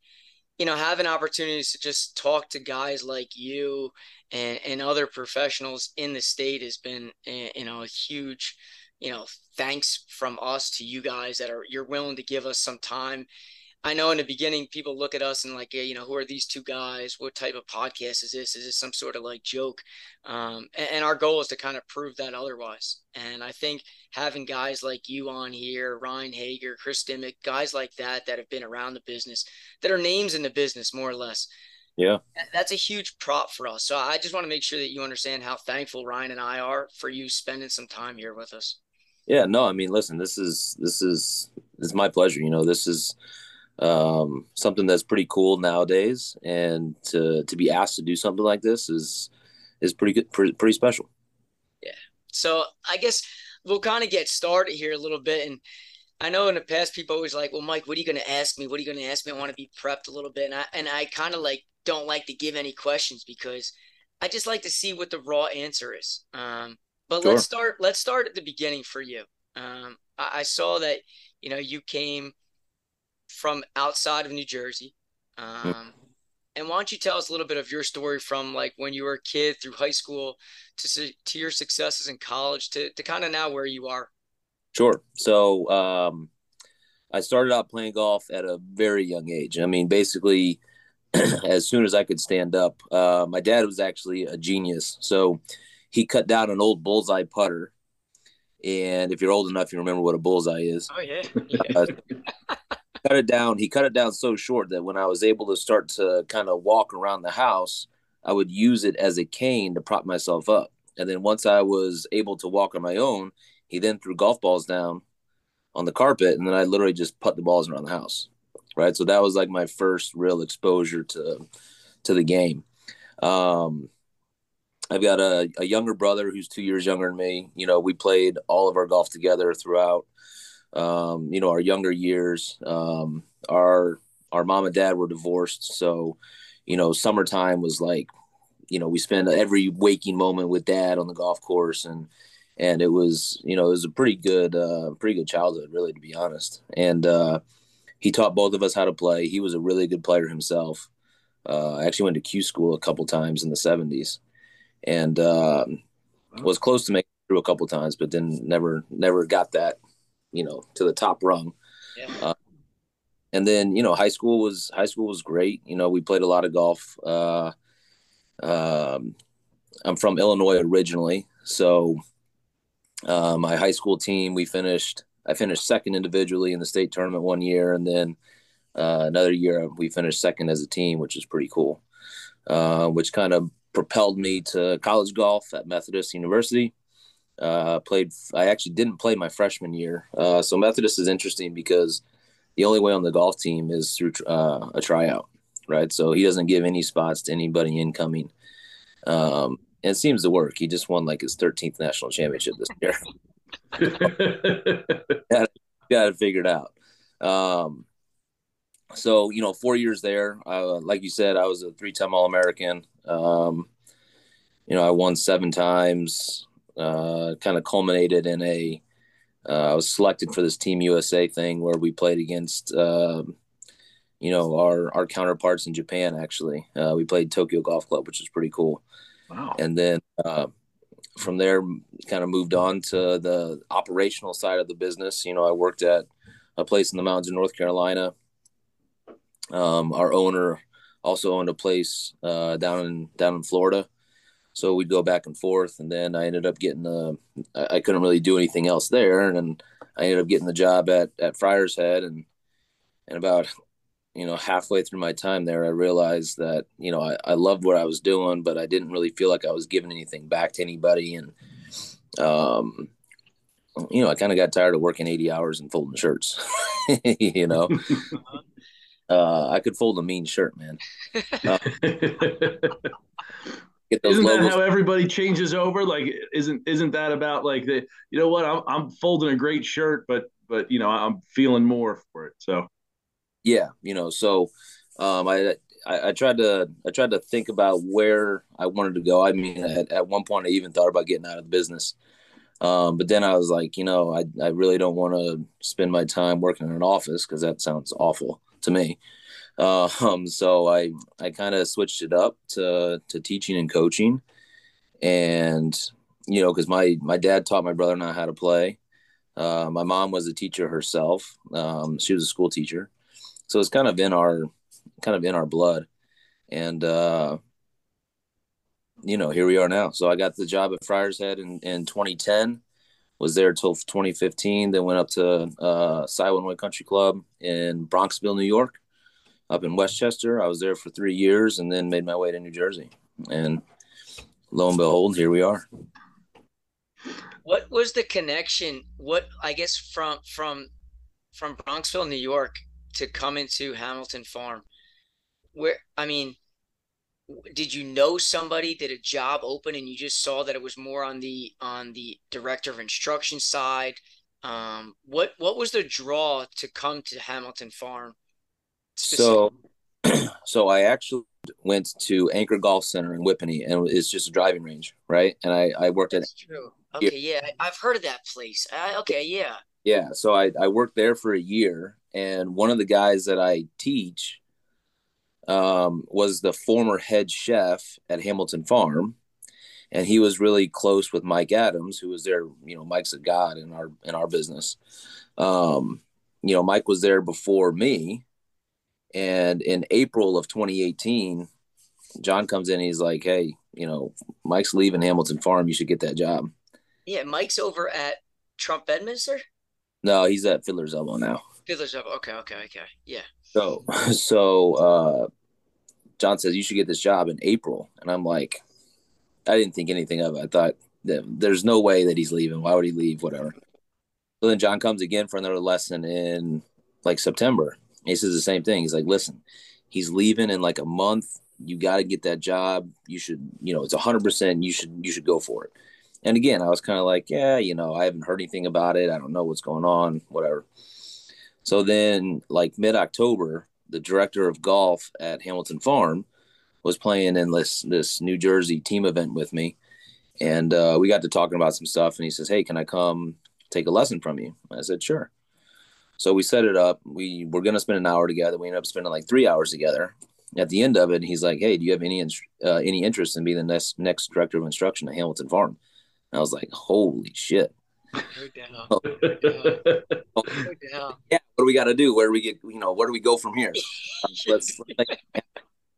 you know, having opportunities to just talk to guys like you and, and other professionals in the state has been, you know, a huge, you know, thanks from us to you guys that are, you're willing to give us some time. I know in the beginning, people look at us and like, yeah, you know, who are these two guys? What type of podcast is this? Is this some sort of like joke? Um, and, and our goal is to kind of prove that otherwise. And I think having guys like you on here, Ryan Hager, Chris Dimmick, guys like that, that have been around the business, that are names in the business more or less. Yeah. That's a huge prop for us. So I just want to make sure that you understand how thankful Ryan and I are for you spending some time here with us. Yeah, no, I mean, listen, this is, this is, it's my pleasure. You know, this is, um something that's pretty cool nowadays, and to to be asked to do something like this is is pretty good, pretty, pretty special. Yeah, so I guess we'll kind of get started here a little bit. And I know in the past people always like, well, Mike, what are you going to ask me? What are you going to ask me? I want to be prepped a little bit, and I and I kind of like don't like to give any questions because I just like to see what the raw answer is. Um, But sure. let's start, let's start at the beginning for you. Um, I, I saw that, you know, you came from outside of New Jersey. Um, mm. And why don't you tell us a little bit of your story from like when you were a kid through high school to, to your successes in college to, to kind of now where you are. Sure. So um, I started out playing golf at a very young age. I mean, basically as soon as I could stand up, uh, my dad was actually a genius. So he cut down an old bullseye putter. And if you're old enough, you remember what a bullseye is. Oh, yeah. yeah. uh, cut it down. He cut it down so short that when I was able to start to kind of walk around the house, I would use it as a cane to prop myself up. And then once I was able to walk on my own, he then threw golf balls down on the carpet. And then I literally just put the balls around the house. Right. So that was like my first real exposure to, to the game. Um, I've got a, a younger brother who's two years younger than me. You know, we played all of our golf together throughout, um, you know, our younger years. Um, our our mom and dad were divorced. So, you know, summertime was like, you know, we spent every waking moment with dad on the golf course. And and it was, you know, it was a pretty good, uh, pretty good childhood, really, to be honest. And uh, he taught both of us how to play. He was a really good player himself. Uh, I actually went to Q school a couple times in the seventies. And um, was close to making it through a couple times, but then never, never got that, you know, to the top rung. Yeah. Uh, and then, you know, high school was high school was great. You know, we played a lot of golf. Uh, um, I'm from Illinois originally, so uh, my high school team we finished. I finished second individually in the state tournament one year, and then uh, another year we finished second as a team, which is pretty cool. Uh, which kind of propelled me to college golf at Methodist University. Uh, played. I actually didn't play my freshman year. Uh, so Methodist is interesting because the only way on the golf team is through uh, a tryout, right? So he doesn't give any spots to anybody incoming. Um, and it seems to work. He just won like his thirteenth national championship this year. got, got it figured out. Um, so, you know, four years there, uh, like you said, I was a three-time All-American. Um, you know, I won seven times, uh, kind of culminated in a, uh, I was selected for this Team U S A thing where we played against, uh, you know, our, our counterparts in Japan, actually, uh, we played Tokyo Golf Club, which is pretty cool. Wow. And then, uh, from there kind of moved on to the operational side of the business. You know, I worked at a place in the mountains of North Carolina. Um, our owner also owned a place uh, down in down in Florida, so we'd go back and forth. And then I ended up getting the I, I couldn't really do anything else there, and then I ended up getting the job at at Friars Head. And and about you know halfway through my time there, I realized that you know I, I loved what I was doing, but I didn't really feel like I was giving anything back to anybody. And um, you know I kind of got tired of working eighty hours and folding shirts, you know. Uh, I could fold a mean shirt, man. Uh, get those isn't that logos. How everybody changes over? Like, isn't isn't that about like the you know what? I'm I'm folding a great shirt, but but you know I'm feeling more for it. So yeah, you know. So um, I, I I tried to I tried to think about where I wanted to go. I mean, at, at one point I even thought about getting out of the business, um, but then I was like, you know, I I really don't want to spend my time working in an office because that sounds awful to me. Uh, um, so I, I kind of switched it up to, to teaching and coaching. And, you know, cause my, my dad taught my brother and I how to play. Uh, my mom was a teacher herself. Um, she was a school teacher. So it's kind of in our, kind of in our blood. And, uh, you know, here we are now. So I got the job at Friars Head in, in twenty ten, was there till twenty fifteen, then went up to uh, Siwanway Country Club in Bronxville, New York, up in Westchester. I was there for three years and then made my way to New Jersey. And lo and behold, here we are. What was the connection, what I guess from from from Bronxville, New York to come into Hamilton Farm? Where, I mean, did you know somebody, did a job open and you just saw that it was more on the on the director of instruction side? Um, what what was the draw to come to Hamilton Farm? So, so I actually went to Anchor Golf Center in Whippany, and it's just a driving range, right? And I, I worked at Okay, yeah, I've heard of that place. Uh, okay, yeah. Yeah, so I, I worked there for a year, and one of the guys that I teach um, was the former head chef at Hamilton Farm, and he was really close with Mike Adams, who was there, you know, Mike's a god in our in our business. Um, you know, Mike was there before me, and in April of twenty eighteen, John comes in, he's like, hey, you know, Mike's leaving Hamilton Farm, you should get that job. Yeah, Mike's over at Trump Bedminster? No, he's at Fiddler's Elbow now. Fiddler's Elbow, okay, okay, okay, yeah. So, so uh, John says, you should get this job in April. And I'm like, I didn't think anything of it. I thought, there's no way that he's leaving. Why would he leave? Whatever. So then John comes again for another lesson in, like, September. And he says the same thing. He's like, listen, he's leaving in, like, a month. You got to get that job. You should, you know, it's one hundred percent. You should, you should go for it. And again, I was kind of like, yeah, you know, I haven't heard anything about it. I don't know what's going on, whatever. So then, like, mid-October, the director of golf at Hamilton Farm was playing in this, this New Jersey team event with me. And uh, we got to talking about some stuff. And he says, hey, can I come take a lesson from you? I said, sure. So we set it up. We were going to spend an hour together. We ended up spending like three hours together. At the end of it, he's like, hey, do you have any uh, any interest in being the next, next director of instruction at Hamilton Farm? And I was like, holy shit. No doubt. Oh. No doubt. Oh. No doubt. Yeah, what do we got to do? Where do we get, you know, where do we go from here? Let's, let's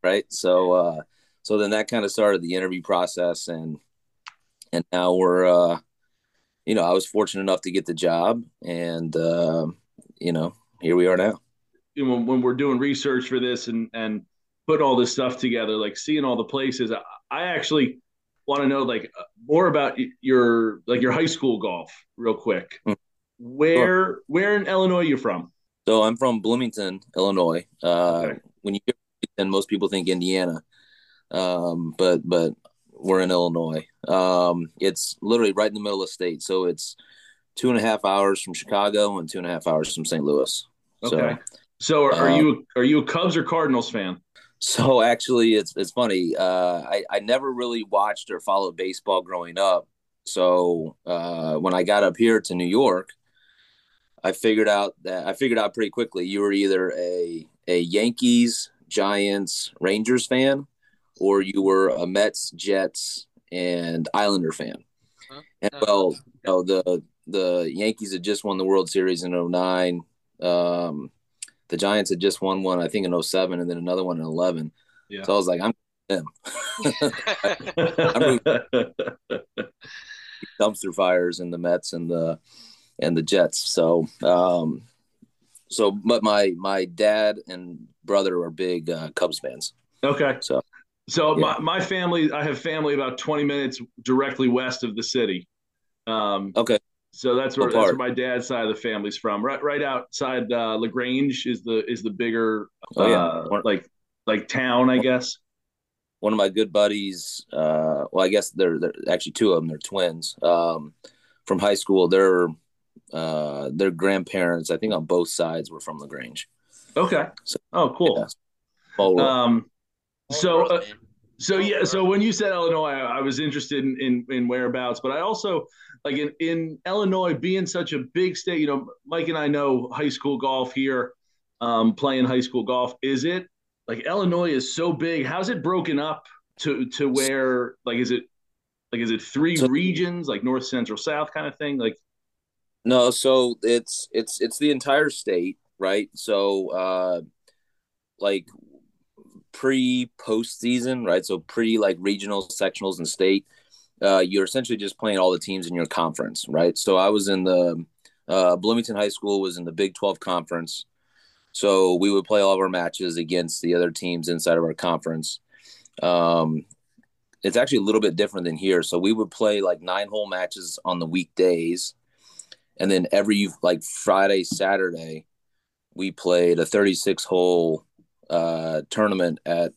right? So uh, so then that kind of started the interview process. And and now we're, uh, you know, I was fortunate enough to get the job. And, uh, you know, here we are now. When, when we're doing research for this and and putting all this stuff together, like seeing all the places, I, I actually – want to know like more about your like your high school golf real quick. Where sure. Where in Illinois are you from? So I'm from Bloomington, Illinois. Uh, okay. When you hear Bloomington, most people think Indiana, um, but but we're in Illinois. Um, it's literally right in the middle of the state, so it's two and a half hours from Chicago and two and a half hours from Saint Louis. Okay. So, so are, are um, you are you a Cubs or Cardinals fan? So actually, it's it's funny. Uh, I I never really watched or followed baseball growing up. So uh, when I got up here to New York, I figured out that I figured out pretty quickly you were either a a Yankees, Giants, Rangers fan, or you were a Mets, Jets, and Islander fan. Huh? And well, you know, the the Yankees had just won the World Series in oh nine. Um, The Giants had just won one, I think, in oh seven, and then another one in eleven. Yeah. So I was like, I'm them. I'm really dumpster fires in the Mets and the and the Jets. So, um, so but my my dad and brother are big uh, Cubs fans. Okay. So, so yeah. my my family, I have family about twenty minutes directly west of the city. Um, okay. So that's where, that's where my dad's side of the family's from. Right, right outside uh, LaGrange is the is the bigger uh, oh, yeah. like like town, I guess. One of my good buddies, uh, well, I guess they're, they're actually two of them. They're twins um, from high school. Their uh, their grandparents, I think, on both sides were from LaGrange. Okay. So, oh, cool. Yeah. Um, so uh, so yeah. So when you said Illinois, I, I was interested in, in in whereabouts, but I also. Like in, in Illinois, being such a big state, you know, Mike and I know high school golf here, um, playing high school golf. Is it like Illinois is so big? How's it broken up to to where like is it like is it three so, regions, like north, central, south kind of thing? Like no, so it's it's it's the entire state, right? So uh, like pre postseason, right? So pre like regional, sectionals, and state. Uh, you're essentially just playing all the teams in your conference, right? So I was in the uh, Bloomington High School was in the Big twelve conference. So we would play all of our matches against the other teams inside of our conference. Um, it's actually a little bit different than here. So we would play like nine hole matches on the weekdays. And then every like Friday, Saturday, we played a thirty-six hole uh, tournament at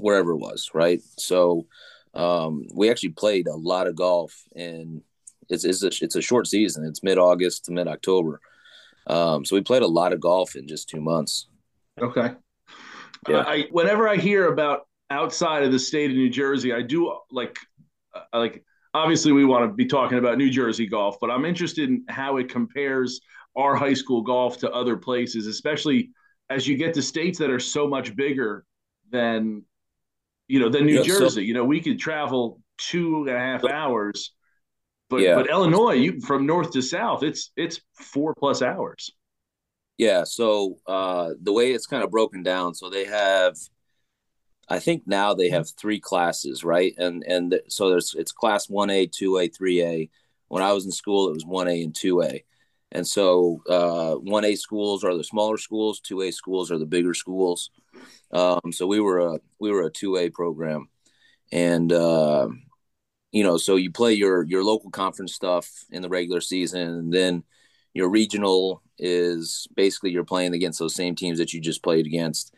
wherever it was. Right. So, Um, we actually played a lot of golf, and it's it's a, it's a short season. It's mid-August to mid-October. Um, so we played a lot of golf in just two months. Okay. Yeah. I, whenever I hear about outside of the state of New Jersey, I do like, like obviously we want to be talking about New Jersey golf, but I'm interested in how it compares our high school golf to other places, especially as you get to states that are so much bigger than, you know, than New yeah, Jersey. So, you know, we could travel two and a half hours, but yeah. but Illinois, you from north to south, it's it's four plus hours. Yeah, so uh, the way it's kind of broken down, so they have, I think now they have three classes, right? And and the, so there's it's class one A, two A, three A. When I was in school, it was one A and two A. And so uh, one A schools are the smaller schools, two A schools are the bigger schools. Um, so we were a we were a two A program, and uh, you know, so you play your your local conference stuff in the regular season, and then your regional is basically you're playing against those same teams that you just played against.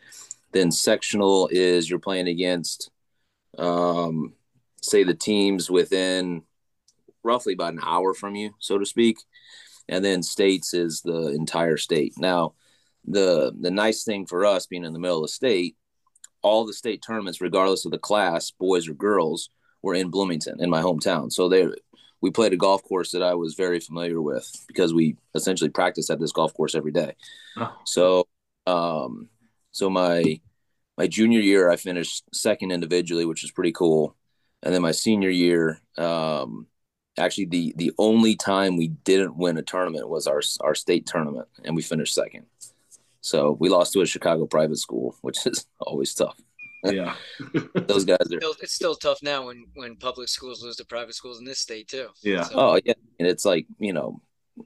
Then sectional is you're playing against, um, say, the teams within roughly about an hour from you, so to speak. And then states is the entire state. Now, the the nice thing for us being in the middle of the state, all the state tournaments, regardless of the class, boys or girls, were in Bloomington, in my hometown. So they we played a golf course that I was very familiar with because we essentially practiced at this golf course every day. Oh. So um, so my my junior year, I finished second individually, which is pretty cool. And then my senior year, um, actually the the only time we didn't win a tournament was our our state tournament, and we finished second. So we lost to a Chicago private school, which is always tough. Yeah, those guys are. It's still, it's still tough now when when public schools lose to private schools in this state too. Yeah. So. Oh yeah, and it's like, you know,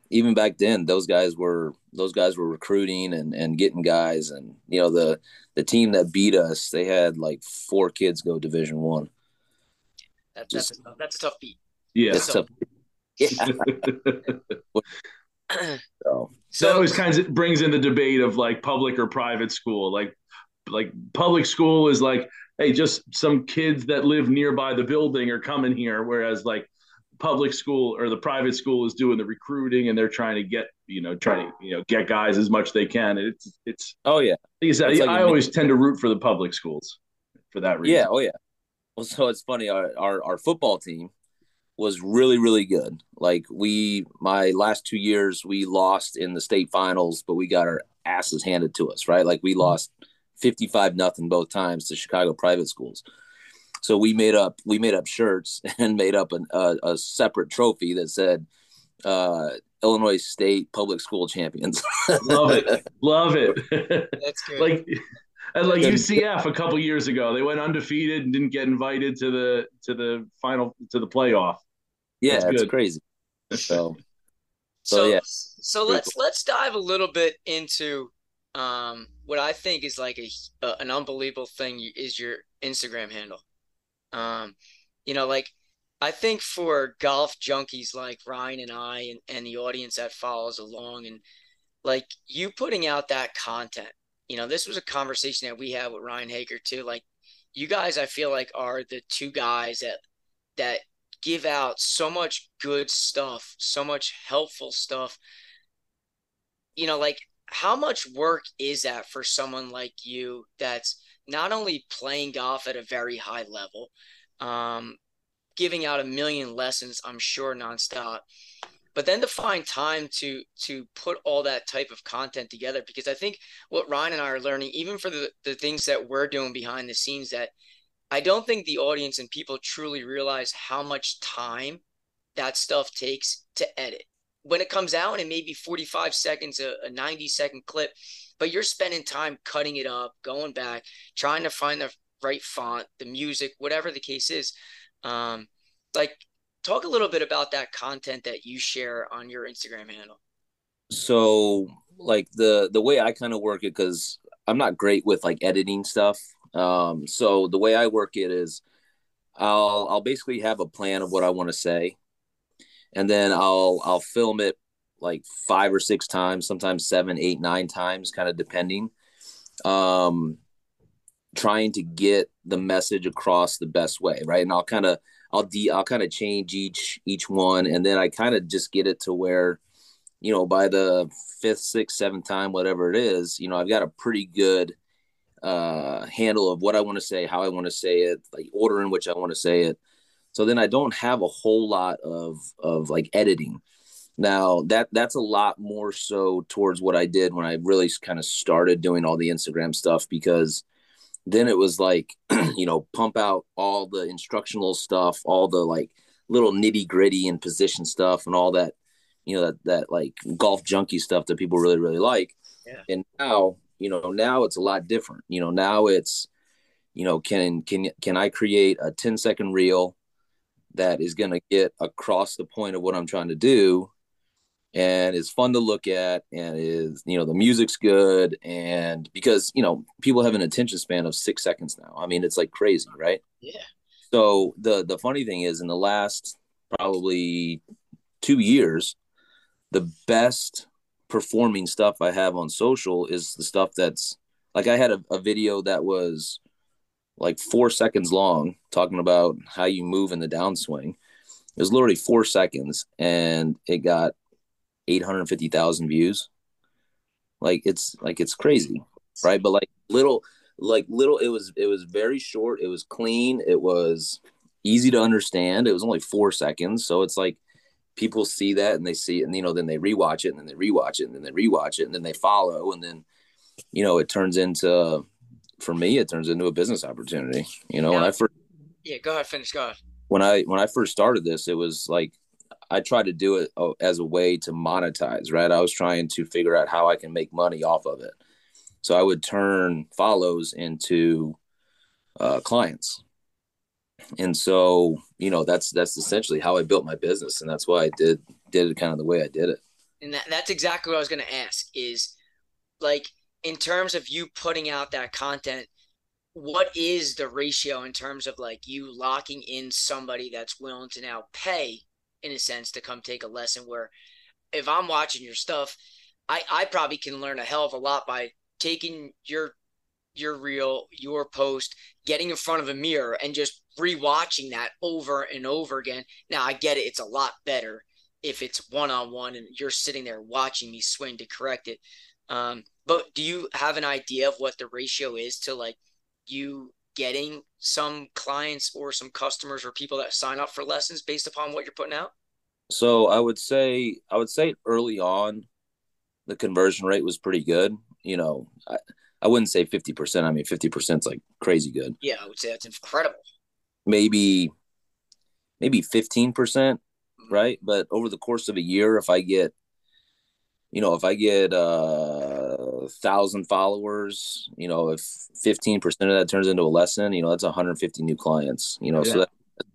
even back then, those guys were those guys were recruiting and and getting guys, and you know the the team that beat us, they had like four kids go Division One. That, that's a, that's a tough beat. Yeah. That's tough. Yeah. so. So that always kind of brings in the debate of like public or private school. Like, like public school is like, hey, just some kids that live nearby the building are coming here. Whereas like public school or the private school is doing the recruiting and they're trying to get, you know, trying to, you know, get guys as much as they can. It's, it's, oh yeah. It's, it's I, like I always minute. tend to root for the public schools for that reason. Yeah. Oh yeah. Well, so it's funny. Our, our, our football team was really, really good. Like we, my last two years, we lost in the state finals, but we got our asses handed to us, right? Like we lost fifty-five nothing both times to Chicago private schools. So we made up, we made up shirts and made up an, uh, a separate trophy that said uh, Illinois State Public School Champions. Love it. Love it. That's good. Like, and like U C F a couple years ago, they went undefeated and didn't get invited to the to the final to the playoff. Yeah, that's it's crazy. So, so, so yeah. So Pretty let's cool. let's dive a little bit into um, what I think is like a uh, an unbelievable thing is your Instagram handle. Um, you know, like I think for golf junkies like Ryan and I and, and the audience that follows along, and like you putting out that content. You know, this was a conversation that we had with Ryan Hager too. Like, you guys, I feel like are the two guys that that give out so much good stuff, so much helpful stuff. You know, like how much work is that for someone like you that's not only playing golf at a very high level, um, giving out a million lessons, I'm sure nonstop, but then to find time to to put all that type of content together, because I think what Ryan and I are learning, even for the, the things that we're doing behind the scenes, that I don't think the audience and people truly realize how much time that stuff takes to edit. When it comes out and it may be forty-five seconds, a, a ninety second clip, but you're spending time cutting it up, going back, trying to find the right font, the music, whatever the case is. Um, like, Talk a little bit about that content that you share on your Instagram handle. So like the, the way I kind of work it, cause I'm not great with like editing stuff. Um, so the way I work it is I'll, I'll basically have a plan of what I want to say. And then I'll, I'll film it like five or six times, sometimes seven, eight, nine times, kind of depending, um, trying to get the message across the best way. Right. And I'll kind of, I'll de- I'll kind of change each each one, and then I kind of just get it to where, you know, by the fifth, sixth, seventh time, whatever it is, you know, I've got a pretty good uh, handle of what I want to say, how I want to say it, like order in which I want to say it. So then I don't have a whole lot of, of like editing. Now that that's a lot more so towards what I did when I really kind of started doing all the Instagram stuff, because then it was like, you know, pump out all the instructional stuff, all the like little nitty gritty and position stuff and all that, you know, that, that like golf junkie stuff that people really, really like. Yeah. And now, you know, now it's a lot different, you know, now it's, you know, can, can, can I create a ten second reel that is going to get across the point of what I'm trying to do, and is fun to look at, and is, you know, the music's good. And because, you know, people have an attention span of six seconds now. I mean, it's like crazy, right? Yeah. So the, the funny thing is, in the last probably two years, the best performing stuff I have on social is the stuff that's like, I had a, a video that was like four seconds long talking about how you move in the downswing. It was literally four seconds and it got eight hundred fifty thousand views. Like it's like, it's crazy. Right. But like little, like little, it was, it was very short. It was clean. It was easy to understand. It was only four seconds. So it's like people see that and they see it and, you know, then they rewatch it and then they rewatch it and then they rewatch it and then they follow. And then, you know, it turns into, for me, it turns into a business opportunity. You know, now, when I first, yeah, go ahead, finish, go ahead. When I, when I first started this, it was like, I tried to do it as a way to monetize, right? I was trying to figure out how I can make money off of it. So I would turn follows into uh, clients. And so, you know, that's, that's essentially how I built my business. And that's why I did, did it kind of the way I did it. And that, that's exactly what I was going to ask is like, in terms of you putting out that content, what is the ratio in terms of like you locking in somebody that's willing to now pay, in a sense, to come take a lesson? Where if I'm watching your stuff, I, I probably can learn a hell of a lot by taking your, your reel, your post, getting in front of a mirror and just rewatching that over and over again. Now I get it. It's a lot better if it's one-on-one and you're sitting there watching me swing to correct it. Um, but do you have an idea of what the ratio is to like you getting some clients or some customers or people that sign up for lessons based upon what you're putting out? So I would say, I would say early on, the conversion rate was pretty good. You know, I, I wouldn't say fifty percent. I mean, fifty percent is like crazy good. Yeah. I would say that's incredible. Maybe, maybe fifteen percent, mm-hmm. right? But over the course of a year, if I get, you know, if I get uh, a thousand followers, you know, if fifteen percent of that turns into a lesson, you know, that's one hundred fifty new clients, you know, yeah. So that's a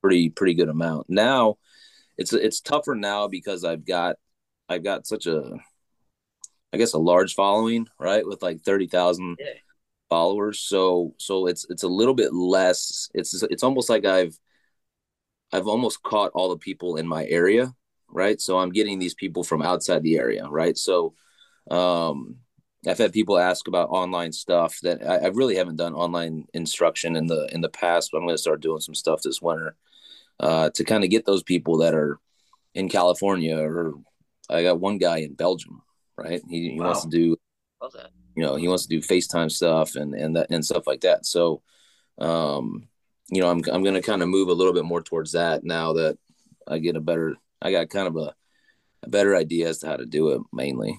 pretty, pretty good amount. Now it's, it's tougher now because I've got, I've got such a, I guess a large following, right? With like thirty thousand yeah. followers. So, so it's, it's a little bit less. It's, it's almost like I've, I've almost caught all the people in my area. Right. So I'm getting these people from outside the area. Right. So um, I've had people ask about online stuff that I, I really haven't done online instruction in the in the past, but I'm going to start doing some stuff this winter uh, to kind of get those people that are in California. Or I got one guy in Belgium. Right. He, he wow. wants to do, you know, he wants to do FaceTime stuff and, and that and stuff like that. So, um, you know, I'm, I'm going to kind of move a little bit more towards that now that I get a better. I got kind of a, a better idea as to how to do it mainly.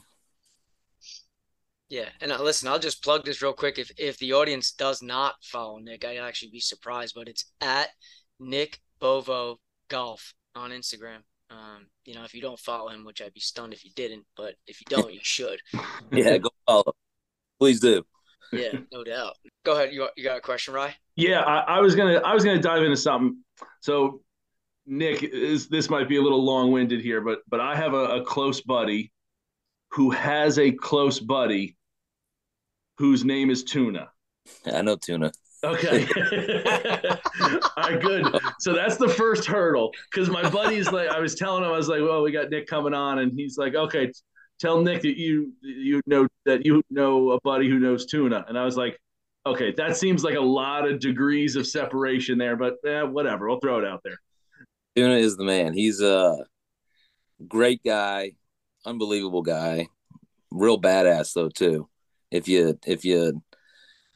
Yeah. And listen, I'll just plug this real quick. If if the audience does not follow Nick, I'd actually be surprised, but it's at Nick Bova Golf on Instagram. Um, you know, if you don't follow him, which I'd be stunned if you didn't, but if you don't, you should. Yeah, go follow. Please do. Yeah, no doubt. Go ahead. You, you got a question, Ryan? Yeah, I, I was gonna I was gonna dive into something. So Nick, is, this might be a little long-winded here, but but I have a, a close buddy who has a close buddy whose name is Tuna. I know Tuna. Okay. All right, good. So that's the first hurdle, because my buddy's like, I was telling him, I was like, well, we got Nick coming on, and he's like, okay, tell Nick that you you know that you know a buddy who knows Tuna. And I was like, okay, that seems like a lot of degrees of separation there, but eh, whatever, we'll throw it out there. Tuna is the man. He's a great guy, unbelievable guy, real badass though too. If you if you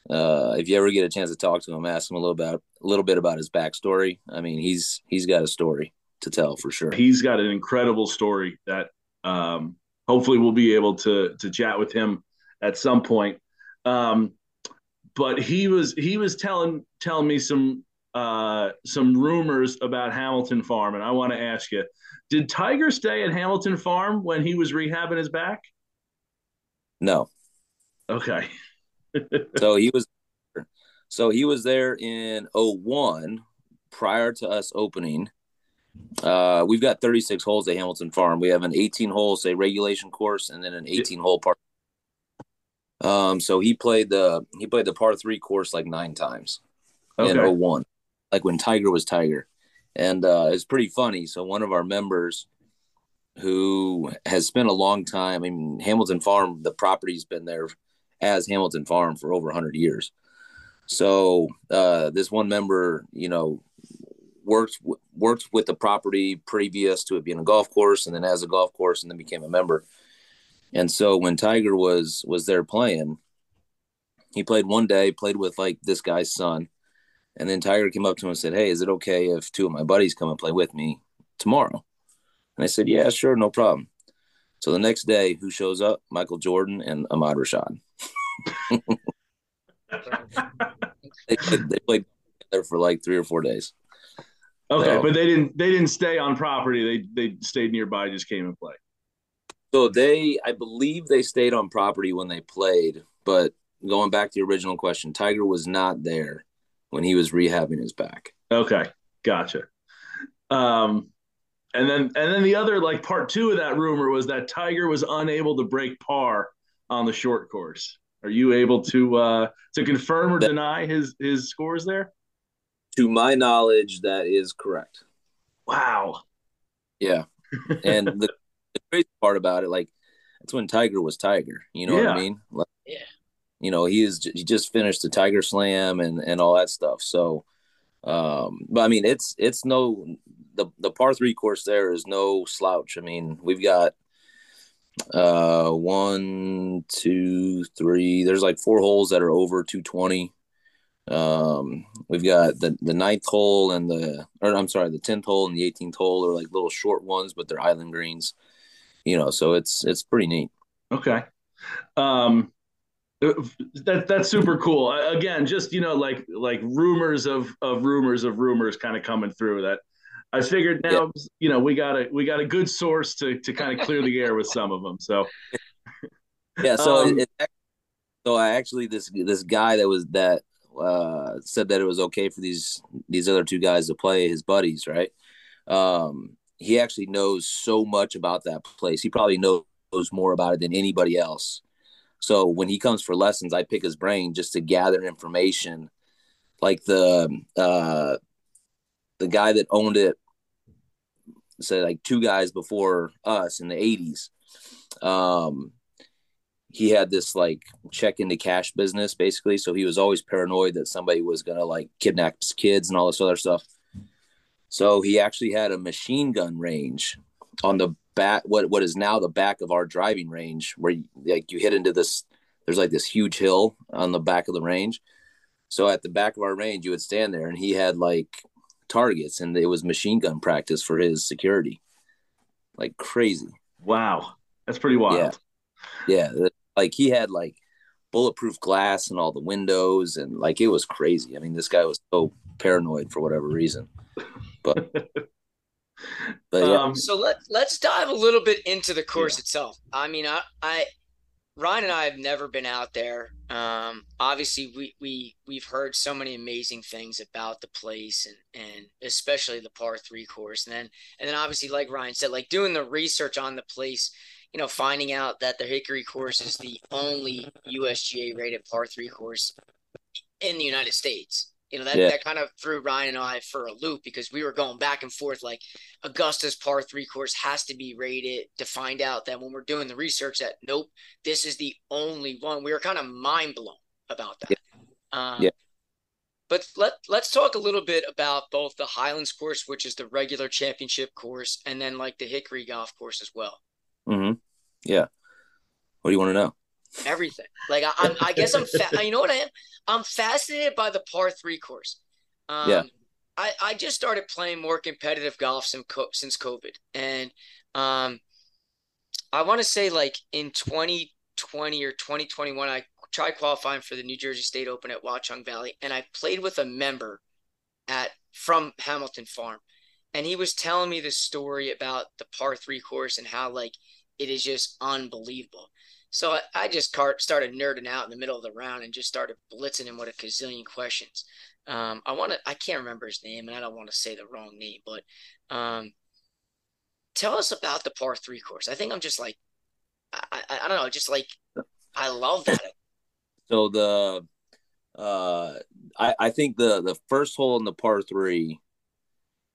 Uh, if you ever get a chance to talk to him, ask him a little about a little bit about his backstory. I mean, he's he's got a story to tell for sure. He's got an incredible story that um, hopefully we'll be able to to chat with him at some point. Um, but he was he was telling telling me some uh, some rumors about Hamilton Farm, and I want to ask you: did Tiger stay at Hamilton Farm when he was rehabbing his back? No. Okay. so he was so he was there in oh one prior to us opening. Uh, we've got thirty-six holes at Hamilton Farm. We have an eighteen-hole, say, regulation course, and then an eighteen-hole par. Um, so he played the he played the par three course like nine times okay. in oh one, like when Tiger was Tiger. And uh, it's pretty funny. So one of our members who has spent a long time, I mean, Hamilton Farm, the property's been there as Hamilton Farm for over one hundred years. So uh, this one member, you know, worked worked with the property previous to it being a golf course, and then as a golf course, and then became a member. And so when Tiger was was there playing, he played one day, played with like this guy's son. And then Tiger came up to him and said, "Hey, is it okay if two of my buddies come and play with me tomorrow?" And I said, "Yeah, sure, no problem." So the next day, who shows up? Michael Jordan and Ahmad Rashad. they, played, they played there for like three or four days. Okay, so, but they didn't they didn't stay on property. They they stayed nearby, just came and played. So they, I believe they stayed on property when they played. But going back to the original question, Tiger was not there when he was rehabbing his back. Okay, gotcha. Um, and then and then the other, like, part two of that rumor was that Tiger was unable to break par on the short course. Are you able to uh, to confirm or that, deny his his scores there? To my knowledge, that is correct. Wow. Yeah, and the, the crazy part about it, like, that's when Tiger was Tiger. You know yeah. what I mean? Like, yeah. You know, he is he just finished the Tiger Slam and, and all that stuff. So, um, but I mean, it's it's no the the par three course there is no slouch. I mean, we've got uh one, two, three. There's like four holes that are over two twenty. Um, we've got the the ninth hole and the or I'm sorry, the tenth hole and the eighteenth hole are like little short ones, but they're island greens. You know, so it's it's pretty neat. Okay. Um. That that's super cool. Again, just, you know, like like rumors of of rumors of rumors kind of coming through. That I figured now, yeah. you know, we got a we got a good source to to kind of clear the air with some of them. So yeah, so um, it, it, so I actually this this guy that was that uh, said that it was okay for these these other two guys to play, his buddies, right? Um, he actually knows so much about that place. He probably knows more about it than anybody else. So when he comes for lessons, I pick his brain just to gather information. Like the uh, the guy that owned it, said like two guys before us in the eighties, um, he had this like check into cash business basically. So he was always paranoid that somebody was going to like kidnap his kids and all this other stuff. So he actually had a machine gun range on the back, what what is now the back of our driving range, where you, like you hit into this, there's like this huge hill on the back of the range. So at the back of our range, you would stand there, and he had like targets, and it was machine gun practice for his security. Like crazy. Wow. That's pretty wild. Yeah. yeah. Like he had like bulletproof glass in all the windows, and like it was crazy. I mean, this guy was so paranoid for whatever reason. But But, yeah. um, so let, let's dive a little bit into the course yeah. itself. I mean, I, I, Ryan and I have never been out there. Um, obviously, we, we, we've heard so many amazing things about the place, and, and especially the par three course. And then, and then obviously, like Ryan said, like doing the research on the place, you know, finding out that the Hickory course is the only U S G A rated par three course in the United States. You know, that, yeah. that kind of threw Ryan and I for a loop, because we were going back and forth like Augusta's par three course has to be rated, to find out that when we're doing the research that, nope, this is the only one. We were kind of mind blown about that. Yeah. Um, yeah. But let, let's talk a little bit about both the Highlands course, which is the regular championship course, and then like the Hickory golf course as well. Mm-hmm. Yeah. What do you want to know? everything. Like I, I'm, I guess I'm, fa- you know what I am? I'm fascinated by the par three course. Um, yeah. I, I just started playing more competitive golf since since COVID. And um, I want to say like in twenty twenty or twenty twenty-one, I tried qualifying for the New Jersey State Open at Watchung Valley. And I played with a member at from Hamilton Farm. And he was telling me this story about the par three course and how like it is just unbelievable. So I, I just started nerding out in the middle of the round and just started blitzing him with a gazillion questions. Um, I want to, I can't remember his name and I don't want to say the wrong name, but um, tell us about the par three course. I think I'm just like, I, I, I don't know, just like, I love that. So the, uh, I, I think the, the first hole in the par three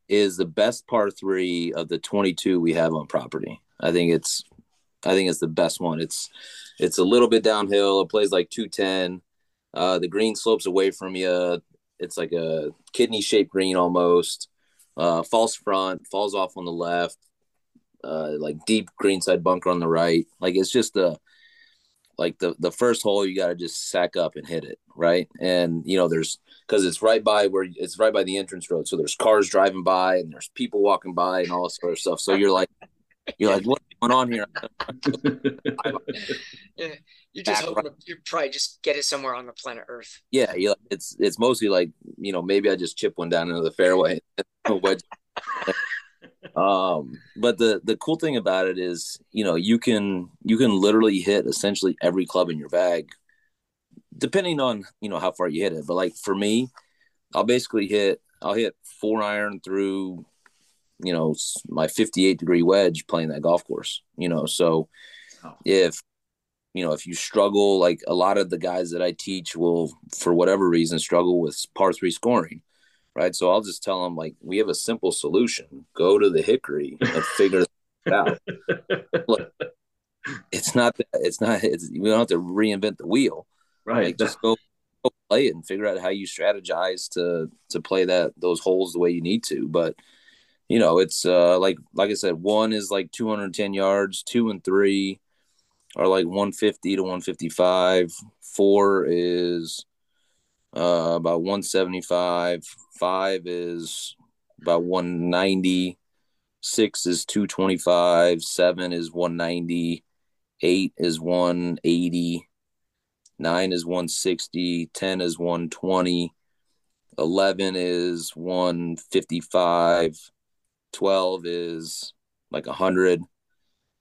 is the best par three of the twenty-two we have on property. I think it's, I think it's the best one. It's, it's a little bit downhill. It plays like two ten. Uh, the green slopes away from you. It's like a kidney shaped green almost. Uh, false front, falls off on the left. Uh, like deep greenside bunker on the right. Like it's just a, like the the first hole you got to just sack up and hit it, right? And you know there's because it's right by where it's right by the entrance road, so there's cars driving by and there's people walking by and all this sort of stuff. So you're like. You're like, what's going on here? Yeah, you just hope right. You probably just get it somewhere on the planet Earth. Yeah, you like, it's it's mostly like you know maybe I just chip one down into the fairway. um, but the the cool thing about it is you know you can you can literally hit essentially every club in your bag, depending on you know how far you hit it. But like for me, I'll basically hit I'll hit four iron through. You know, my fifty-eight degree wedge playing that golf course, you know, so oh. if, you know, if you struggle, like a lot of the guys that I teach will, for whatever reason, struggle with par three scoring. Right. So I'll just tell them like, we have a simple solution, go to the Hickory and figure it out. Look, it's not, it's not, it's, we don't have to reinvent the wheel. Right. Like, just go, go play it and figure out how you strategize to, to play that, those holes the way you need to. But, you know, it's uh, like like I said, one is like two hundred ten yards, two and three are like one fifty to one fifty-five, four is uh, about one seventy-five, five is about one ninety, six is two twenty-five, seven is one ninety, eight is one eighty, nine is one sixty, ten is one twenty, eleven is one fifty-five. twelve is like one hundred.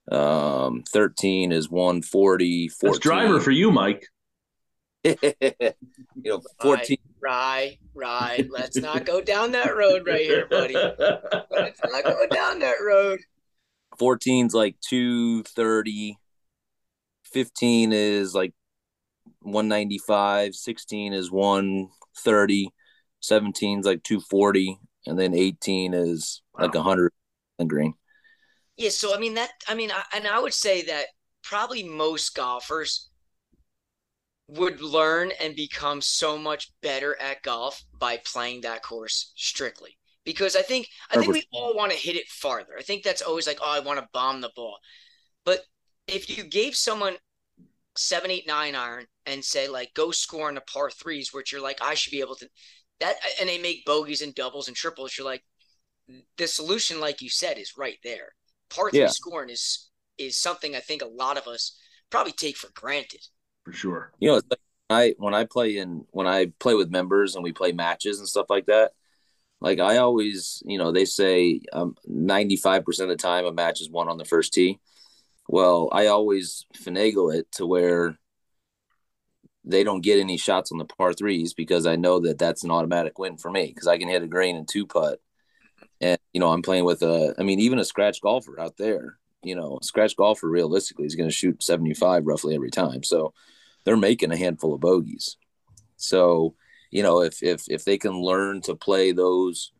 Um, thirteen is one forty. fourteen. That's driver for you, Mike. You know, fourteen. Right, right, right. Let's not go down that road right here, buddy. Let's not go down that road. fourteen's like two thirty. fifteen is like one ninety-five. sixteen is one thirty. seventeen's like two forty. And then eighteen is wow. like one hundred and green. Yeah. So, I mean, that, I mean, I, and I would say that probably most golfers would learn and become so much better at golf by playing that course strictly. Because I think, I think we all want to hit it farther. I think that's always like, oh, I want to bomb the ball. But if you gave someone seven, eight, nine iron and say like, go score on the par threes, which you're like, I should be able to. That and they make bogeys and doubles and triples. You're like, the solution, like you said, is right there. Par three yeah. scoring is is something I think a lot of us probably take for granted. For sure, you know, it's like I when I play in when I play with members and we play matches and stuff like that. Like I always, you know, they say um, ninety-five percent of the time a match is won on the first tee. Well, I always finagle it to where. They don't get any shots on the par threes because I know that that's an automatic win for me because I can hit a green and two putt. And, you know, I'm playing with a, I mean, even a scratch golfer out there, you know, a scratch golfer realistically is going to shoot seventy-five roughly every time. So they're making a handful of bogeys. So, you know, if, if, if they can learn to play those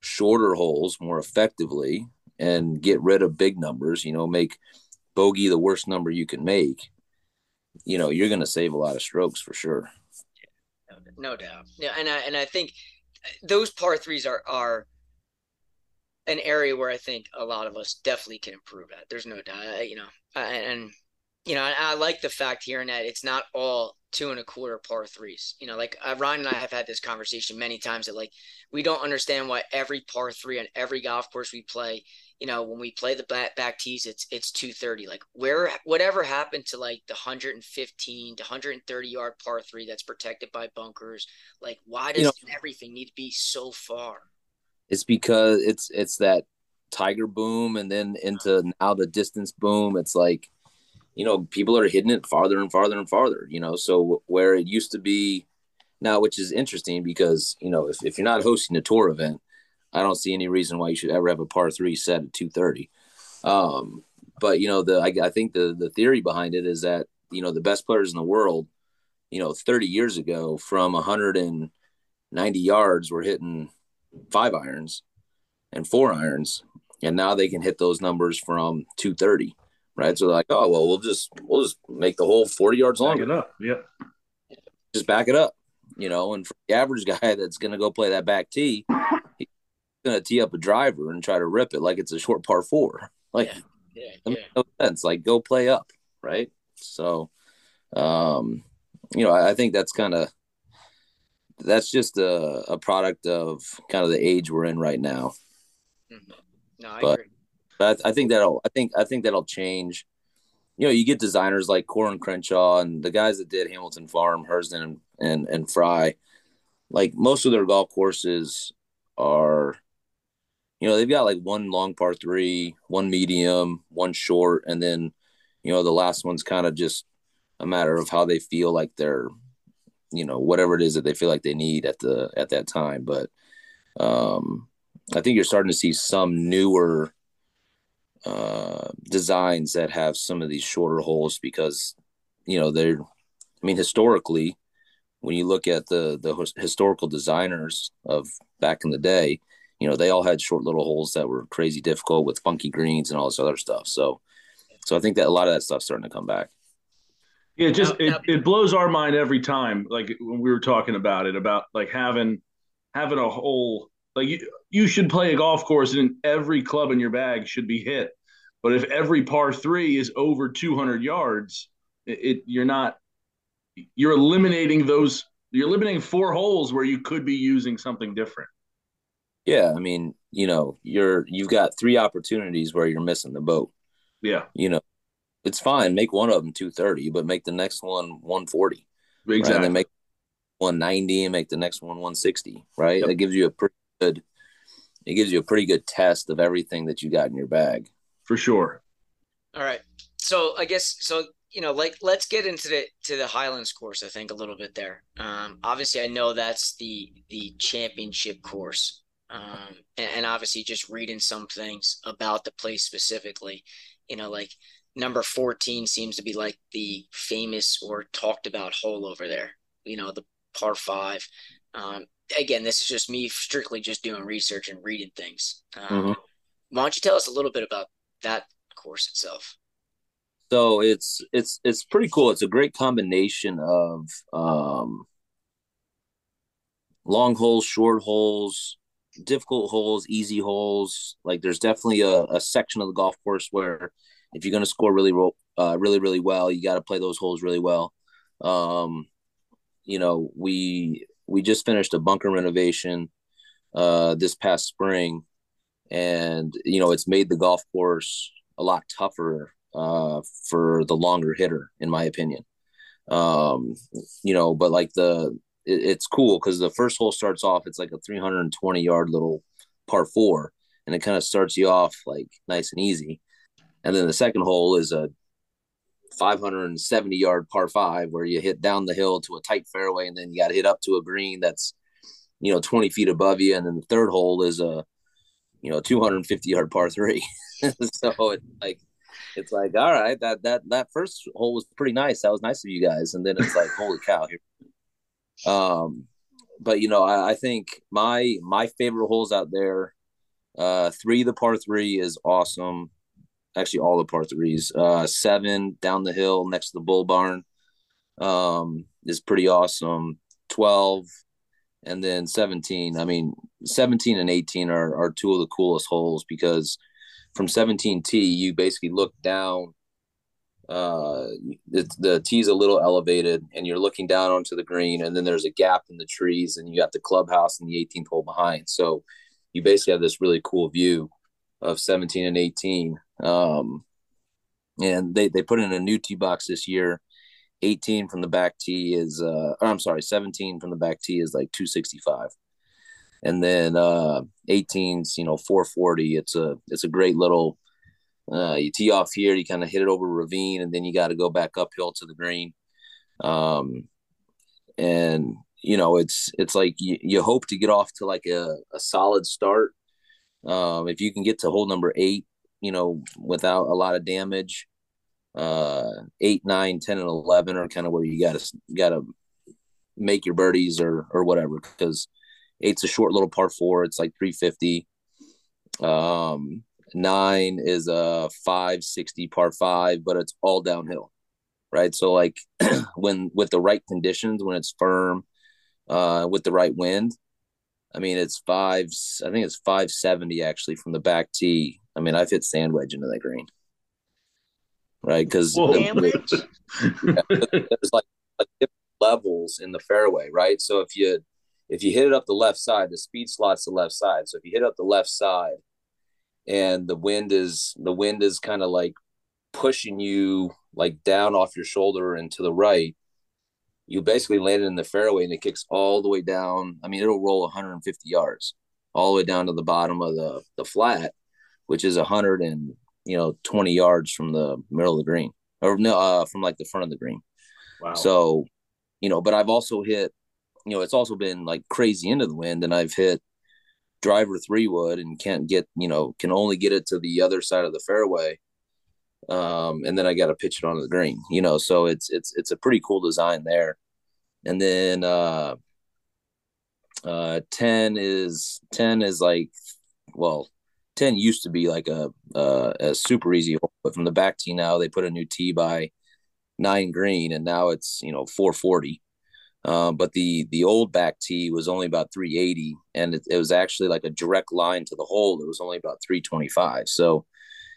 shorter holes more effectively and get rid of big numbers, you know, make bogey the worst number you can make, you know, you're going to save a lot of strokes for sure. Yeah, no doubt. Yeah. And I, and I think those par threes are, are an area where I think a lot of us definitely can improve at. There's no doubt, you know, and you know, and I like the fact here in that it's not all two and a quarter par threes. You know, like uh, Ryan and I have had this conversation many times that, like, we don't understand why every par three on every golf course we play, you know, when we play the back, back tees, it's, it's two thirty. Like, where, whatever happened to like the one fifteen to one thirty yard par three that's protected by bunkers? Like, why does you know, everything need to be so far? It's because it's, it's that Tiger boom. And then into now the distance boom. It's like, you know, people are hitting it farther and farther and farther, you know, so where it used to be now, which is interesting because, you know, if, if you're not hosting a tour event, I don't see any reason why you should ever have a par three set at two thirty. Um, but, you know, the I, I think the the theory behind it is that, you know, the best players in the world, you know, thirty years ago from one ninety yards were hitting five irons and four irons, and now they can hit those numbers from two thirty. Right. So they're like, oh, well, we'll just we'll just make the whole forty yards longer. Back it up. Yeah. Just back it up, you know, and for the average guy that's going to go play that back tee, he's going to tee up a driver and try to rip it like it's a short par four. Like, yeah. Yeah, that makes yeah. no sense. Like, go play up. Right. So, um, you know, I, I think that's kind of that's just a, a product of kind of the age we're in right now. Mm-hmm. No, I but, agree. But I, I think that'll, I think, I think that'll change. You know, you get designers like Corin Crenshaw and the guys that did Hamilton Farm, Hurston, and, and and Fry. Like, most of their golf courses are, you know, they've got like one long par three, one medium, one short, and then, you know, the last one's kind of just a matter of how they feel like they're, you know, whatever it is that they feel like they need at the at that time. But um, I think you're starting to see some newer uh designs that have some of these shorter holes because, you know, they're I mean historically, when you look at the the historical designers of back in the day, you know, they all had short little holes that were crazy difficult with funky greens and all this other stuff. So so I think that a lot of that stuff's starting to come back. Yeah, it just it, it blows our mind every time, like when we were talking about it, about like having having a hole. Like, you, you should play a golf course and every club in your bag should be hit. But if every par three is over two hundred yards, it, it you're not – you're eliminating those – you're eliminating four holes where you could be using something different. Yeah, I mean, you know, you're, you've got three opportunities where you're missing the boat. Yeah. You know, it's fine. Make one of them two thirty, but make the next one one forty. Exactly. Right? And then make one ninety and make the next one one sixty, right? Yep. That gives you a pretty – Good, it gives you a pretty good test of everything that you got in your bag, for sure. All right, so I guess so. You know, like, let's get into the to the Highlands course. I think a little bit there. Um, obviously, I know that's the the championship course, um, and, and obviously, just reading some things about the place specifically. You know, like number fourteen seems to be like the famous or talked about hole over there. You know, the par five. Um, Again, this is just me strictly just doing research and reading things. Um, mm-hmm. Why don't you tell us a little bit about that course itself? So it's it's it's pretty cool. It's a great combination of um, long holes, short holes, difficult holes, easy holes. Like, there's definitely a, a section of the golf course where if you're going to score really, uh, really, really well, you got to play those holes really well. Um, you know, we. We just finished a bunker renovation uh, this past spring, and, you know, it's made the golf course a lot tougher uh, for the longer hitter, in my opinion. Um, you know, but like the, it, it's cool because the first hole starts off, it's like a three hundred twenty yard little par four, and it kind of starts you off like nice and easy. And then the second hole is a five seventy yard par five where you hit down the hill to a tight fairway, and then you got to hit up to a green that's, you know, twenty feet above you. And then the third hole is a, you know, two fifty yard par three. So it's like, it's like, all right, that, that, that first hole was pretty nice. That was nice of you guys. And then it's like, holy cow here. Um, but you know, I, I think my, my favorite holes out there, uh, three, the par three is awesome. Actually, all the par threes, uh, seven down the hill next to the bull barn, um, is pretty awesome. twelve and then seventeen. I mean, seventeen and eighteen are, are two of the coolest holes because from seventeen T, you basically look down, uh, it, the tee's a little elevated and you're looking down onto the green, and then there's a gap in the trees and you got the clubhouse and the eighteenth hole behind. So you basically have this really cool view of seventeen and eighteen. Um, and they, they put in a new tee box this year. eighteen from the back tee is, uh, or I'm sorry, seventeen from the back tee is like two sixty-five. And then uh, eighteen's, you know, four forty. It's a, it's a great little, uh, you tee off here, you kind of hit it over a ravine, and then you got to go back uphill to the green. Um, and, you know, it's, it's like you, you hope to get off to like a, a solid start. Um, if you can get to hole number eight, you know, without a lot of damage, uh, eight, nine, ten, and eleven are kind of where you got to got to make your birdies or or whatever, because eight's a short little par four. It's like three fifty. Um, nine is a five sixty par five, but it's all downhill, right? So like when with the right conditions, when it's firm, uh, with the right wind, I mean, it's five, I think it's five seventy actually from the back tee. I mean, I've hit sand wedge into that green, right? Because the, the, yeah, there's like, like different levels in the fairway, right? So if you if you hit it up the left side, the speed slot's the left side. So if you hit up the left side, and the wind is the wind is kind of like pushing you like down off your shoulder and to the right, you basically land it in the fairway, and it kicks all the way down. I mean, it'll roll one hundred fifty yards all the way down to the bottom of the, the flat, which is one hundred and, you know, twenty yards from the middle of the green, or no, uh, from like the front of the green. Wow. So, you know, but I've also hit, you know, it's also been like crazy into the wind, and I've hit driver three wood and can't get, you know, can only get it to the other side of the fairway. Um, and then I got to pitch it onto the green, you know, so it's, it's, it's a pretty cool design there. And then, uh, uh, ten is, ten is like, well, ten used to be like a, uh, a super easy hole, but from the back tee now they put a new tee by nine green, and now it's, you know, four forty. Um, uh, but the, the old back tee was only about three eighty, and it, it was actually like a direct line to the hole. It was only about three twenty-five. So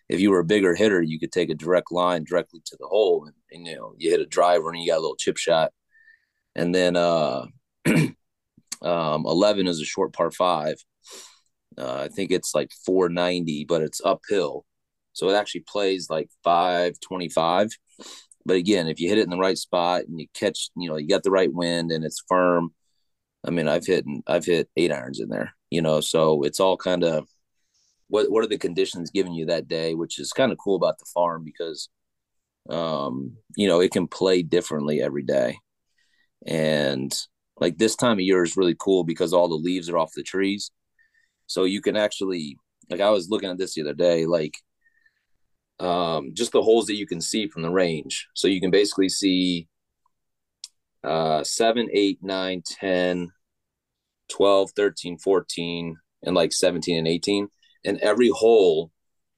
if you were a bigger hitter, you could take a direct line directly to the hole, and, and you know, you hit a driver and you got a little chip shot. And then uh, um, eleven is a short par five. Uh, I think it's like four ninety, but it's uphill. So it actually plays like five twenty-five. But again, if you hit it in the right spot and you catch, you know, you got the right wind and it's firm. I mean, I've hit, I've hit eight irons in there, you know, so it's all kind of, What what are the conditions giving you that day, which is kind of cool about the farm, because, um, you know, it can play differently every day. And like this time of year is really cool because all the leaves are off the trees. So you can actually, like I was looking at this the other day, like um, just the holes that you can see from the range. So you can basically see uh, seven, eight, nine, ten, twelve, thirteen, fourteen, and like seventeen and eighteen. And every hole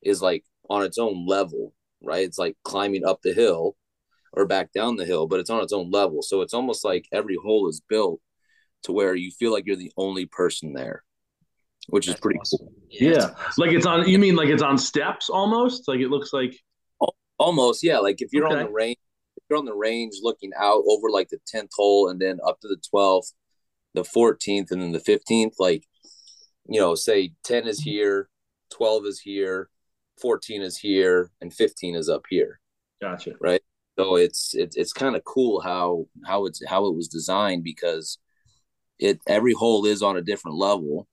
is like on its own level, right? It's like climbing up the hill or back down the hill, but it's on its own level. So it's almost like every hole is built to where you feel like you're the only person there, which That's is pretty awesome. Cool. Yeah. yeah. Like it's on, you mean like it's on steps almost? Like it looks like. Almost. Yeah. Like if you're okay. on the range, if you're on the range looking out over like the tenth hole and then up to the twelfth, the fourteenth, and then the fifteenth, like, you know, say ten is here, twelve is here, fourteen is here, and fifteen is up here. Gotcha. Right. So it's it's it's kind of cool how how it's how it was designed, because it every hole is on a different level,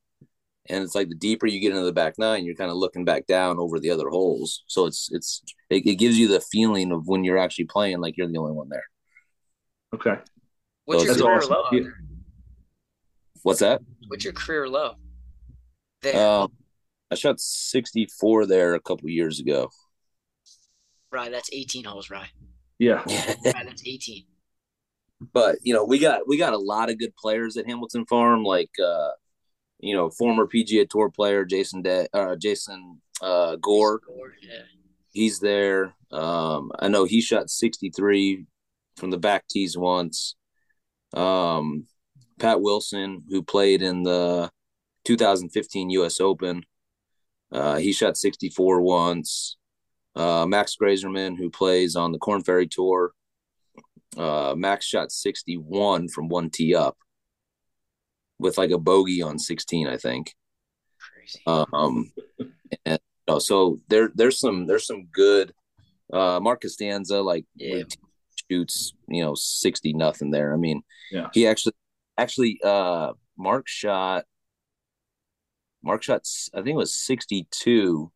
and it's like the deeper you get into the back nine, you're kind of looking back down over the other holes. So it's it's it, it gives you the feeling of when you're actually playing, like you're the only one there. Okay. What's so your career awesome. low? Yeah. What's that? What's your career low? Um, I shot sixty-four there a couple years ago. Right, that's eighteen holes, right? Yeah, right, that's eighteen. But you know, we got we got a lot of good players at Hamilton Farm, like uh, you know, former P G A Tour player Jason De- uh, Jason uh, Gore. Jason Gore, yeah. He's there. Um, I know he shot sixty-three from the back tees once. Um, Pat Wilson, who played in the two thousand fifteen U S Open. Uh, he shot sixty-four once. Uh, Max Greyserman, who plays on the Corn Ferry Tour. Uh, Max shot sixty-one from one tee up with like a bogey on sixteen, I think. Crazy. Um, and, oh, so there, there's some, there's some good, uh, Mark Costanza, like yeah. shoots, you know, sixty nothing there. I mean, yeah. he actually, actually, uh, Mark shot, Mark shot, I think it was sixty-two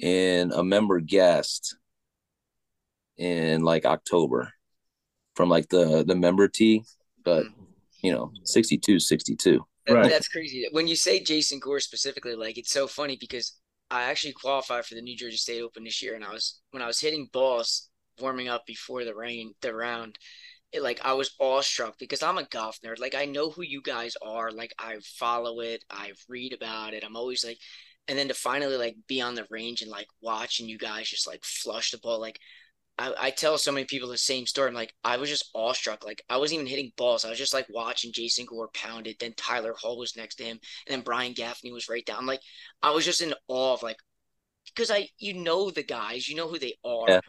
in a member guest in like October from like the, the member tee, but you know, sixty-two, sixty-two. Right. That's crazy. When you say Jason Gore specifically, like it's so funny because I actually qualified for the New Jersey State Open this year. And I was, when I was hitting balls warming up before the rain, the round, it, like I was awestruck because I'm a golf nerd. Like I know who you guys are. Like I follow it. I read about it. I'm always like, and then to finally like be on the range and like watching you guys just like flush the ball. Like I, I tell so many people the same story. I'm like, I was just awestruck. Like I wasn't even hitting balls. I was just like watching Jason Gore pound it. Then Tyler Hall was next to him. And then Brian Gaffney was right down. Like I was just in awe of like, because I, you know, the guys, you know who they are. Yeah.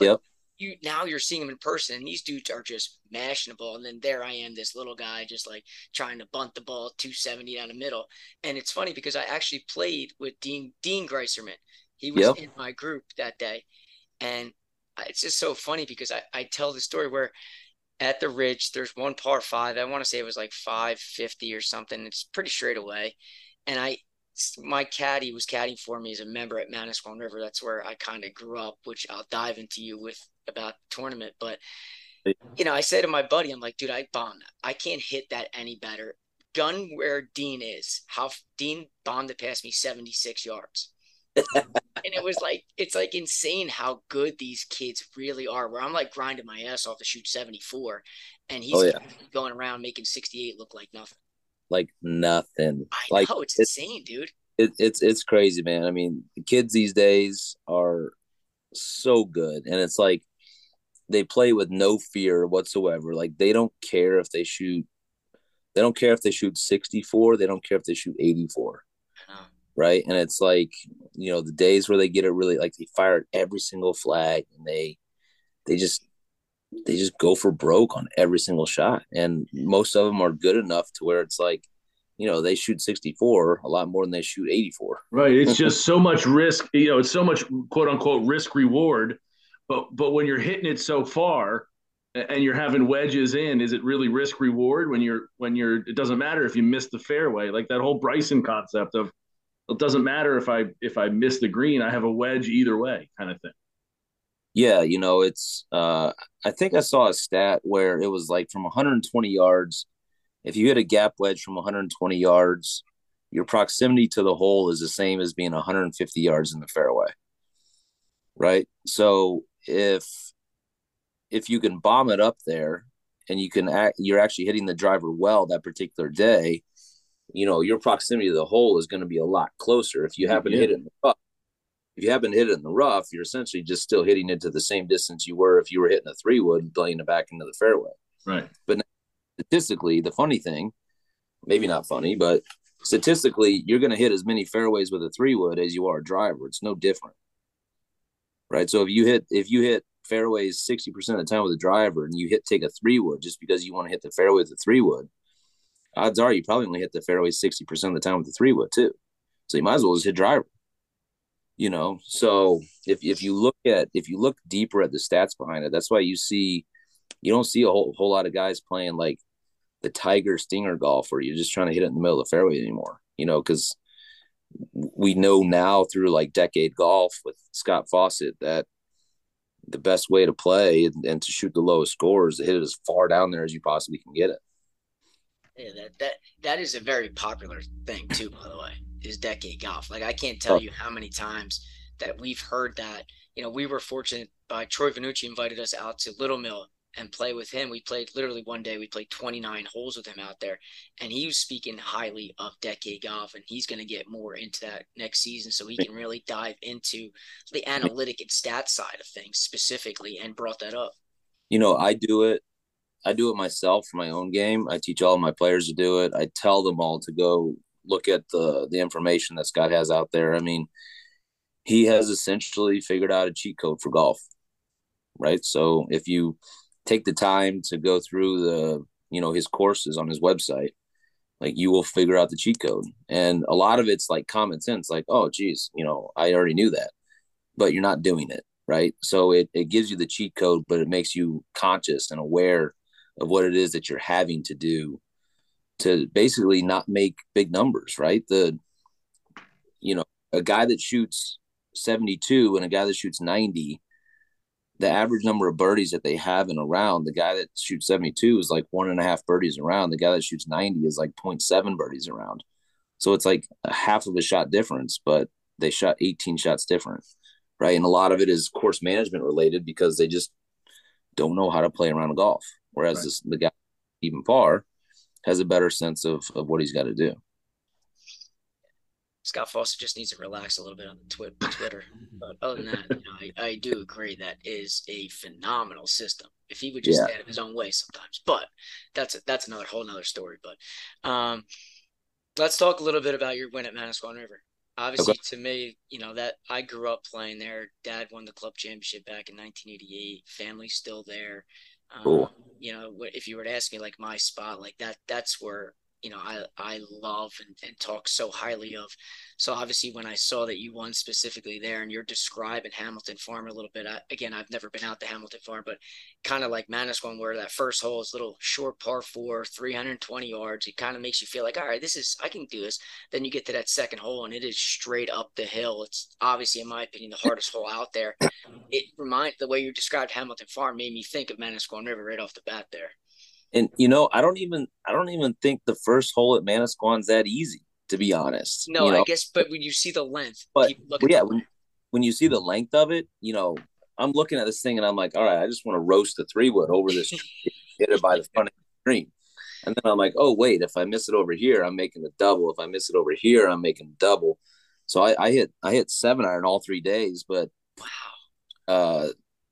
Yep. You, now you're seeing them in person and these dudes are just mashing the ball. And then there I am, this little guy, just like trying to bunt the ball two seventy down the middle. And it's funny because I actually played with Dean, Dean Greyserman. He was yep. in my group that day. And it's just so funny because I, I tell the story where at the Ridge, there's one par five. I want to say it was like five fifty or something. It's pretty straight away. And I, my caddy was caddying for me as a member at Manasquan River. That's where I kind of grew up, which I'll dive into you with about the tournament. But, you know, I said to my buddy, I'm like, dude, I bombed that. I can't hit that any better. Gun where Dean is. How Dean bombed it past me seventy-six yards. And it was like, it's like insane how good these kids really are, where I'm like grinding my ass off to shoot seventy-four and he's oh, yeah. going around making sixty-eight look like nothing. Like nothing. I like, know, it's, it's insane, dude. It, it's it's crazy, man. I mean, the kids these days are so good. And it's like they play with no fear whatsoever. Like they don't care if they shoot they don't care if they shoot sixty-four, they don't care if they shoot eighty-four. Huh. Right. And it's like, you know, the days where they get it really like they fire at every single flag and they they just they just go for broke on every single shot. And most of them are good enough to where it's like, you know, they shoot sixty-four a lot more than they shoot eighty-four. Right. It's just so much risk. You know, it's so much quote unquote risk reward. But but when you're hitting it so far and you're having wedges in, is it really risk reward when you're when you're it doesn't matter if you miss the fairway, like that whole Bryson concept of it doesn't matter if I if I miss the green, I have a wedge either way kind of thing. Yeah, you know, it's uh, I think I saw a stat where it was like from one hundred twenty yards, if you hit a gap wedge from one hundred twenty yards, your proximity to the hole is the same as being one hundred fifty yards in the fairway. Right. So if if you can bomb it up there and you can act, you're actually hitting the driver well that particular day, you know, your proximity to the hole is going to be a lot closer. If you happen yeah. to hit it in the rough, if you happen to hit it in the rough, you're essentially just still hitting it to the same distance you were if you were hitting a three wood and playing it back into the fairway. Right. But now, statistically, the funny thing, maybe not funny, but statistically, you're going to hit as many fairways with a three wood as you are a driver. It's no different. Right. So if you hit, if you hit fairways sixty percent of the time with a driver and you hit, take a three wood just because you want to hit the fairway with a three wood, odds are you probably only hit the fairway sixty percent of the time with the three wood too. So you might as well just hit driver, you know? So if, if you look at, if you look deeper at the stats behind it, that's why you see, you don't see a whole, whole lot of guys playing like the Tiger Stinger golf where you're just trying to hit it in the middle of the fairway anymore, you know, cause we know now through like Decade Golf with Scott Fawcett that the best way to play and, and to shoot the lowest score is to hit it as far down there as you possibly can get it. Yeah, that, that that is a very popular thing too, by the way, is Decade Golf. Like I can't tell you how many times that we've heard that. You know, we were fortunate by uh, Troy Venucci invited us out to Little Mill and play with him. We played literally one day, we played twenty-nine holes with him out there, and he was speaking highly of Decade Golf, and he's going to get more into that next season so he can really dive into the analytic and stats side of things specifically and brought that up. You know, I do it. I do it myself for my own game. I teach all of my players to do it. I tell them all to go look at the the information that Scott has out there. I mean, he has essentially figured out a cheat code for golf, right? So if you take the time to go through the, you know, his courses on his website, like, you will figure out the cheat code. And a lot of it's like common sense, like, oh, geez, you know, I already knew that, but you're not doing it, right? So it, it gives you the cheat code, but it makes you conscious and aware of what it is that you're having to do to basically not make big numbers, right? The, you know, a guy that shoots seventy-two and a guy that shoots ninety, the average number of birdies that they have in a round, the guy that shoots seventy-two is like one and a half birdies a round. The guy that shoots ninety is like zero point seven birdies a round. So it's like a half of a shot difference, but they shot eighteen shots different, right? And a lot of it is course management related because they just don't know how to play around golf. Whereas right. this, the guy, even par, has a better sense of, of what he's got to do. Scott Fawcett just needs to relax a little bit on the twi- Twitter. But other than that, you know, I, I do agree that is a phenomenal system. If he would just yeah. add his own way sometimes. But that's a, that's another whole another story. But um, let's talk a little bit about your win at Manasquan River. Obviously, okay. to me, you know, that I grew up playing there. Dad won the club championship back in nineteen eighty-eight. Family's still there. Um, cool. You know, if you were to ask me, like, my spot, like, that, that's where – you know, I, I love and, and talk so highly of. So obviously when I saw that you won specifically there and you're describing Hamilton Farm a little bit, I, again, I've never been out to Hamilton Farm, but kind of like Manasquan, where that first hole is little short par four, three hundred twenty yards. It kind of makes you feel like, all right, this is, I can do this. Then you get to that second hole and it is straight up the hill. It's obviously, in my opinion, the hardest hole out there. It reminds, the way you described Hamilton Farm made me think of Manasquan River right off the bat there. And, you know, I don't even I don't even think the first hole at Manasquan's that easy, to be honest. No, you know? I guess. But when you see the length, but yeah, when, when you see the length of it, you know, I'm looking at this thing and I'm like, all right, I just want to roast the three wood over this, hit it by the front of the green. And then I'm like, oh, wait, if I miss it over here, I'm making a double. If I miss it over here, I'm making a double. So I, I hit I hit seven iron all three days. But wow, uh,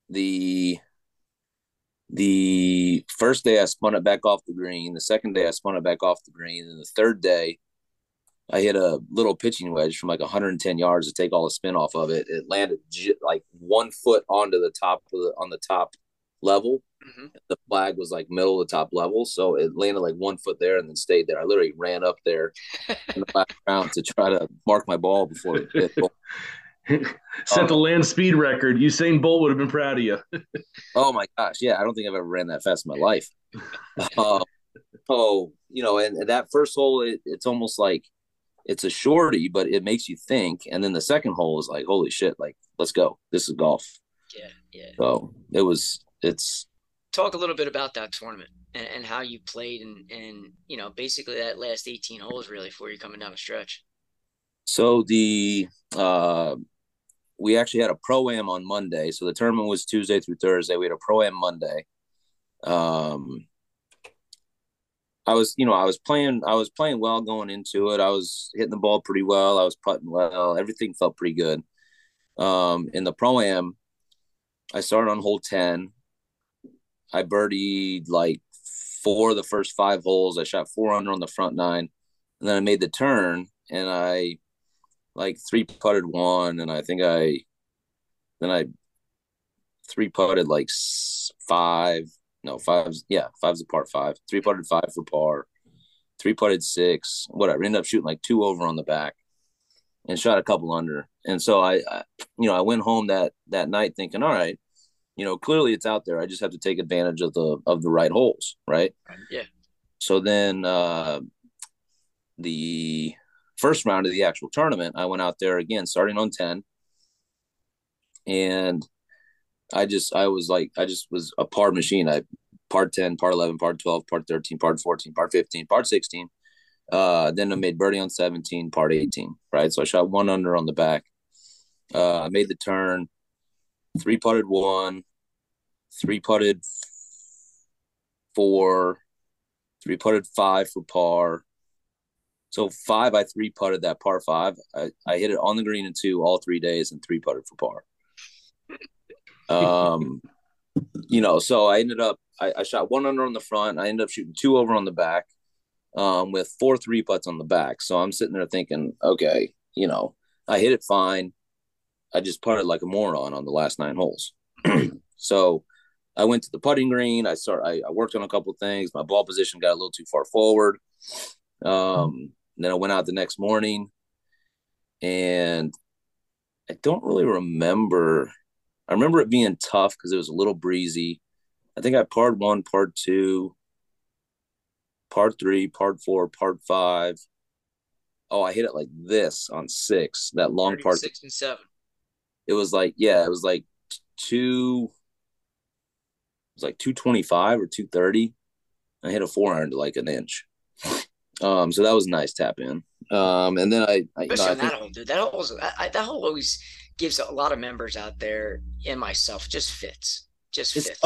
the. The first day I spun it back off the green. The second day I spun it back off the green. And the third day I hit a little pitching wedge from like one hundred ten yards to take all the spin off of it. It landed like one foot onto the top of the, on the top level. Mm-hmm. The flag was like middle of the top level. So it landed like one foot there and then stayed there. I literally ran up there in the last round to try to mark my ball before it hit. Set um, the land speed record. Usain Bolt would have been proud of you. Oh my gosh, yeah, I don't think I've ever ran that fast in my life. Um, oh, you know, and, and that first hole, it, it's almost like it's a shorty, but it makes you think. And then the second hole is like, holy shit, like, let's go. This is golf. Yeah, yeah. So it was. It's talk a little bit about that tournament and, and how you played, and and you know, basically that last eighteen holes really for you coming down the stretch. So the uh. We actually had a pro-am on Monday. So the tournament was Tuesday through Thursday. We had a pro-am Monday. Um, I was, you know, I was playing, I was playing well going into it. I was hitting the ball pretty well. I was putting well. Everything felt pretty good. Um, in the pro-am, I started on hole ten. I birdied like four of the first five holes. I shot four under on the front nine. And then I made the turn and I like three putted one, and I think I then I three putted like five. No, five's yeah, five's a part five. Three putted five for par. Three putted six. Whatever. Ended up shooting like two over on the back, and shot a couple under. And so I, I you know, I went home that that night thinking, all right, you know, clearly it's out there. I just have to take advantage of the of the right holes, right? Yeah. So then uh, the. First round of the actual tournament, I went out there again, starting on ten. And I just, I was like, I just was a par machine. I par ten, par eleven, par twelve, par thirteen, par fourteen, par fifteen, par sixteen. Uh, then I made birdie on seventeen, par eighteen, right? So I shot one under on the back. Uh, I made the turn, three putted one, three putted four, three putted five for par. So five, I three putted that par five. I, I hit it on the green in two all three days and three putted for par. Um, you know, so I ended up, I, I shot one under on the front. I ended up shooting two over on the back um, with four three putts on the back. So I'm sitting there thinking, okay, you know, I hit it fine. I just putted like a moron on the last nine holes. So I went to the putting green. I started, I, I worked on a couple of things. My ball position got a little too far forward. Um, then I went out the next morning, and I don't really remember. I remember it being tough because it was a little breezy. I think I parred one, parred two, parred three, parred four, parred five. Oh, I hit it like this on six, that long part. Six and seven. It was like, yeah, it was like two, it was like two twenty-five or two thirty. I hit a four iron to like an inch. Um, so that was a nice tap in. Um, and then I, I, you know, I that hole, dude, that hole, that hole always gives a lot of members out there and myself just fits, just fits.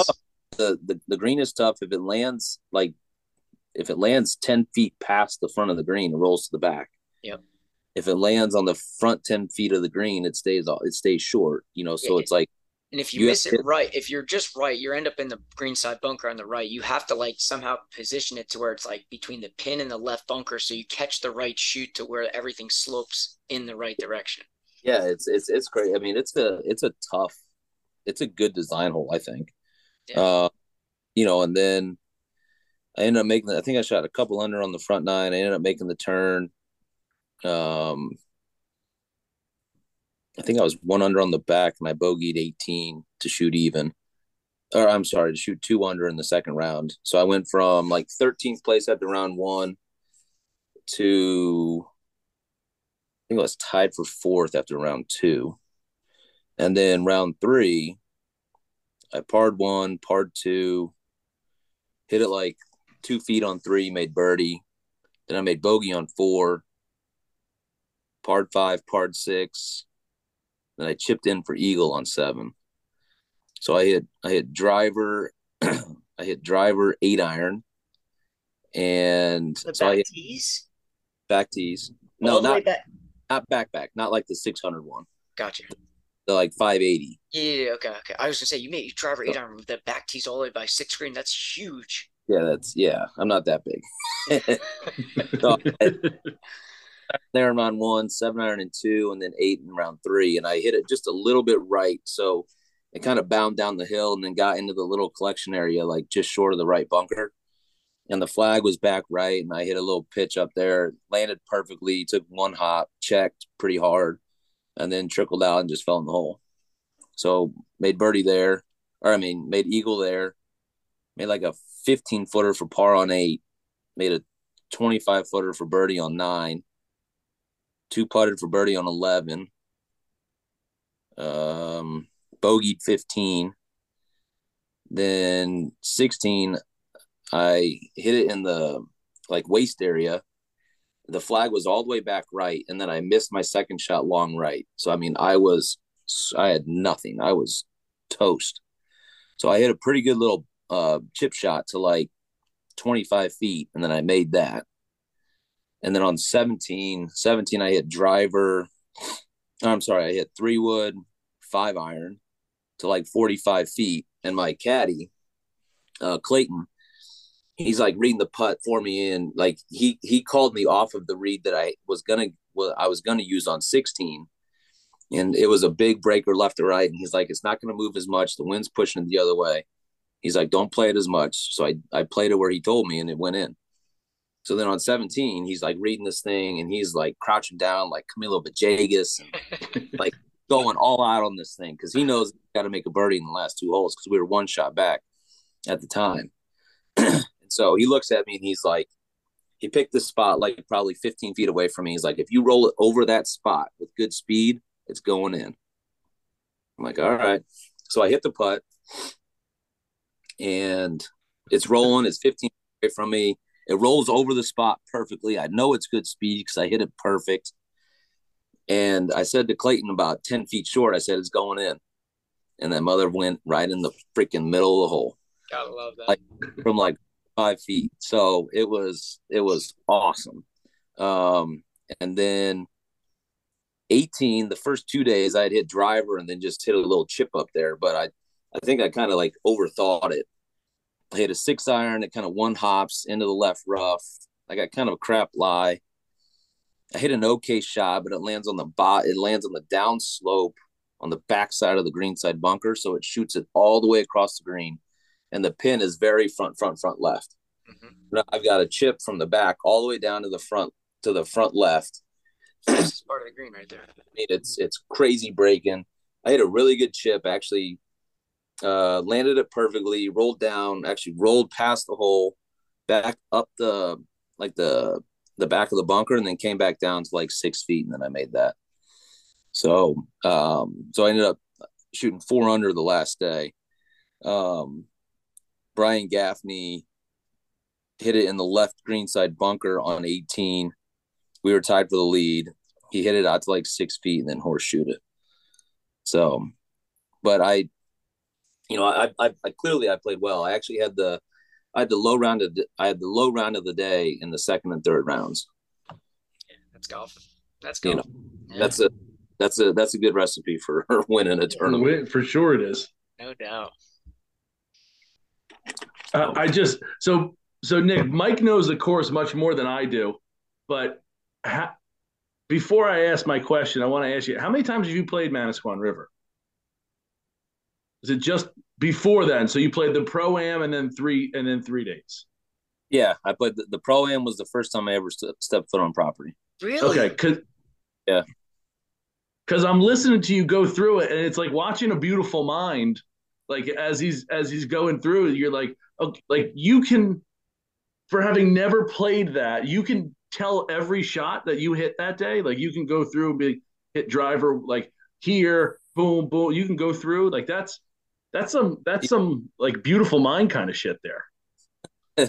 The, the, the green is tough. If it lands like, if it lands ten feet past the front of the green, it rolls to the back. Yep. If it lands on the front ten feet of the green, it stays it stays short, you know. So yeah, it's like, and if you, you miss it hit, right, if you're just right, you end up in the greenside bunker on the right. You have to like somehow position it to where it's like between the pin and the left bunker, so you catch the right shoot to where everything slopes in the right direction. Yeah, it's it's it's great. I mean, it's a it's a tough, it's a good design hole, I think. Yeah. Uh, you know, and then I ended up making. I think I shot a couple under on the front nine. I ended up making the turn. Um, I think I was one under on the back, and I bogeyed eighteen to shoot even. Or I'm sorry, to shoot two under in the second round. So I went from like thirteenth place after round one to I think I was tied for fourth after round two, and then round three, I parred one, parred two. Hit it like two feet on three, made birdie. Then I made bogey on four, parred five, parred six. Then I chipped in for eagle on seven. So I hit I hit driver, I hit driver eight iron, and the so back I hit tees? back tees. No, all not back. not back back, not like the six hundred one. Gotcha. The like five eighty. Yeah, okay, okay. I was gonna say you made you driver eight iron with that back tees all the way by six green. That's huge. Yeah, that's yeah. I'm not that big. So, there in round one, seven iron in two, and then eight in round three, and I hit it just a little bit right, so it kind of bound down the hill and then got into the little collection area, like just short of the right bunker. And the flag was back right, and I hit a little pitch up there, landed perfectly, took one hop, checked pretty hard, and then trickled out and just fell in the hole. So made birdie there, or I mean, made eagle there, made like a fifteen footer for par on eight, made a twenty-five footer for birdie on nine, two putted for birdie on eleven, um, bogeyed fifteen. Then sixteen, I hit it in the like waist area. The flag was all the way back right, and then I missed my second shot long right. So, I mean, I was – I had nothing. I was toast. So I hit a pretty good little uh, chip shot to, like, twenty-five feet, and then I made that. And then on seventeen, seventeen, I hit driver – I'm sorry, I hit three-wood, five-iron to, like, forty-five feet. And my caddy, uh, Clayton, he's like reading the putt for me, and like he he called me off of the read that I was gonna well, I was gonna use on sixteen, and it was a big breaker left to right. And he's like, it's not gonna move as much. The wind's pushing it the other way. He's like, don't play it as much. So I I played it where he told me, and it went in. So then on seventeen, he's like reading this thing, and he's like crouching down like Camilo Villegas, and like going all out on this thing because he knows he's got to make a birdie in the last two holes because we were one shot back at the time. So he looks at me and he's like, he picked this spot like probably fifteen feet away from me. He's like, if you roll it over that spot with good speed, it's going in. I'm like, all right. So I hit the putt and it's rolling. It's fifteen feet away from me. It rolls over the spot perfectly. I know it's good speed because I hit it perfect. And I said to Clayton about ten feet short, I said, it's going in. And that mother went right in the freaking middle of the hole. Gotta love that. Like, from like five feet. So it was it was awesome. Um and then eighteen, the first two days I'd hit driver and then just hit a little chip up there, but I I think I kind of like overthought it. I hit a six iron, it kind of one hops into the left rough. I got kind of a crap lie. I hit an okay shot, but it lands on the bot it lands on the down slope on the backside of the greenside bunker, so it shoots it all the way across the green, and the pin is very front, front, front left. Mm-hmm. Now I've got a chip from the back all the way down to the front, to the front left. This is part of the green right there. It's it's crazy breaking. I had a really good chip, actually uh, landed it perfectly, rolled down, actually rolled past the hole, back up the like the the back of the bunker, and then came back down to like six feet, and then I made that. So um, so I ended up shooting four under the last day. Um, Brian Gaffney hit it in the left greenside bunker on eighteen. We were tied for the lead. He hit it out to like six feet and then horseshoed it. So, but I, you know, I, I, I clearly I played well. I actually had the, I had the low round of, I had the low round of the day in the second and third rounds. Yeah, that's golf. That's golf. You know, yeah. That's a, that's a, that's a good recipe for winning a tournament. For sure it is. No doubt. Uh, I just, so, so Nick, Mike knows the course much more than I do, but how, before I ask my question, I want to ask you, how many times have you played Manasquan River? Is it just before then? So you played the Pro-Am and then three and then three days. Yeah, I played the, the Pro-Am was the first time I ever st- stepped foot on property. Really? Okay. Cause, yeah. Because I'm listening to you go through it, and it's like watching a beautiful mind. Like as he's as he's going through, you're like, okay, like you can, for having never played that, you can tell every shot that you hit that day. Like you can go through and be hit driver, like here, boom, boom. You can go through like that's that's some that's some like beautiful mind kind of shit there.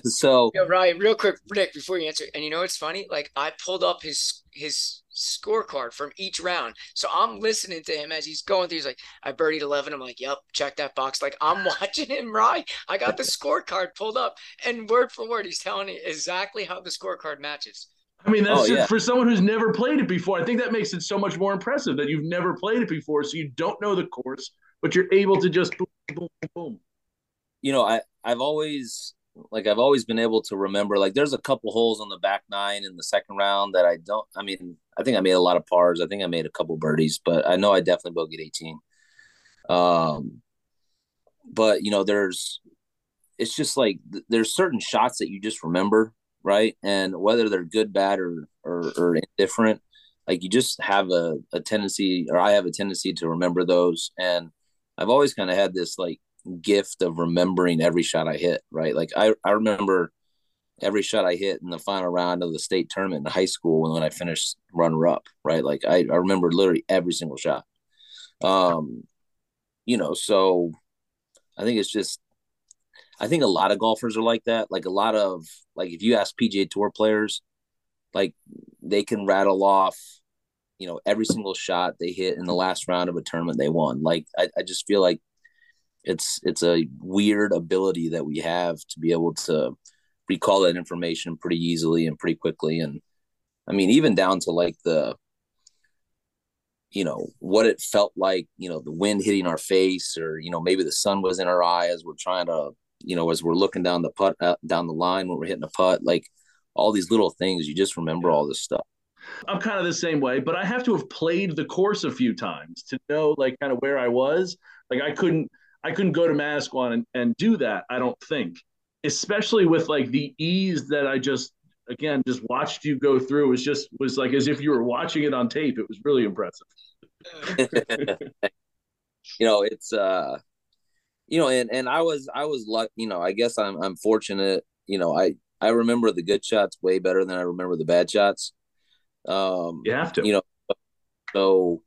So yeah, Ryan, real quick, Nick, before you answer, and you know what's funny? Like I pulled up his his scorecard from each round, so I'm listening to him as he's going through. He's like, I birdied eleven. I'm like, yep, check that box. Like I'm watching him, Ryan. I got the scorecard pulled up, and word for word, he's telling me exactly how the scorecard matches. I mean, that's oh, just, yeah. For someone who's never played it before, I think that makes it so much more impressive that you've never played it before, so you don't know the course, but you're able to just boom, boom, boom. You know, I, I've always like I've always been able to remember, like there's a couple holes on the back nine in the second round that I don't – I mean, I think I made a lot of pars. I think I made a couple birdies, but I know I definitely bogeyed eighteen. Um, But, you know, there's – it's just like th- there's certain shots that you just remember. Right. And whether they're good, bad, or, or, or indifferent, like you just have a, a tendency, or I have a tendency to remember those. And I've always kind of had this like gift of remembering every shot I hit. Right. Like I, I remember every shot I hit in the final round of the state tournament in high school when, when I finished runner up. Right. Like I, I remember literally every single shot. Um, you know, so I think it's just, I think a lot of golfers are like that. Like a lot of, like if you ask P G A Tour players, like they can rattle off, you know, every single shot they hit in the last round of a tournament they won. Like I, I just feel like it's it's a weird ability that we have to be able to recall that information pretty easily and pretty quickly. And I mean, even down to like the, you know, what it felt like, you know, the wind hitting our face, or, you know, maybe the sun was in our eye as we're trying to, you know, as we're looking down the putt, uh, down the line when we're hitting a putt, like all these little things, you just remember all this stuff. I'm kind of the same way, but I have to have played the course a few times to know, like, kind of where I was. Like, I couldn't, I couldn't go to Manasquan and, and do that. I don't think, especially with like the ease that I just, again, just watched you go through. It was just was like as if you were watching it on tape. It was really impressive. You know, it's. uh You know, and, and I was I was lucky, you know, I guess I'm I'm fortunate, you know, I, I remember the good shots way better than I remember the bad shots. Um, you have to, you know, so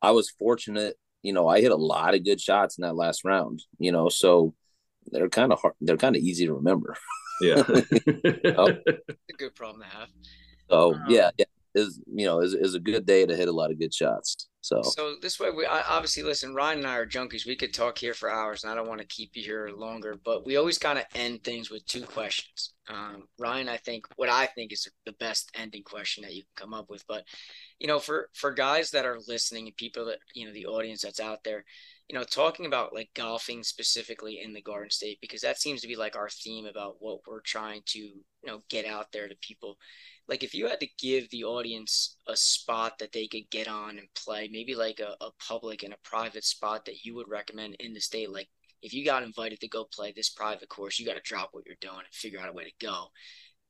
I was fortunate, you know, I hit a lot of good shots in that last round, you know, so they're kind of hard. They're kind of easy to remember. Yeah. You know? It's a good problem to have. So, um, yeah, yeah. Is, you know, is is a good day to hit a lot of good shots. So, so this way, we I, obviously listen. Ryan and I are junkies. We could talk here for hours, and I don't want to keep you here longer. But we always kind of end things with two questions. Um, Ryan, I think what I think is the best ending question that you can come up with. But you know, for for guys that are listening and people that you know, the audience that's out there, you know, talking about like golfing specifically in the Garden State, because that seems to be like our theme about what we're trying to, you know, get out there to people. Like if you had to give the audience a spot that they could get on and play, maybe like a, a public and a private spot that you would recommend in the state, like if you got invited to go play this private course, you got to drop what you're doing and figure out a way to go.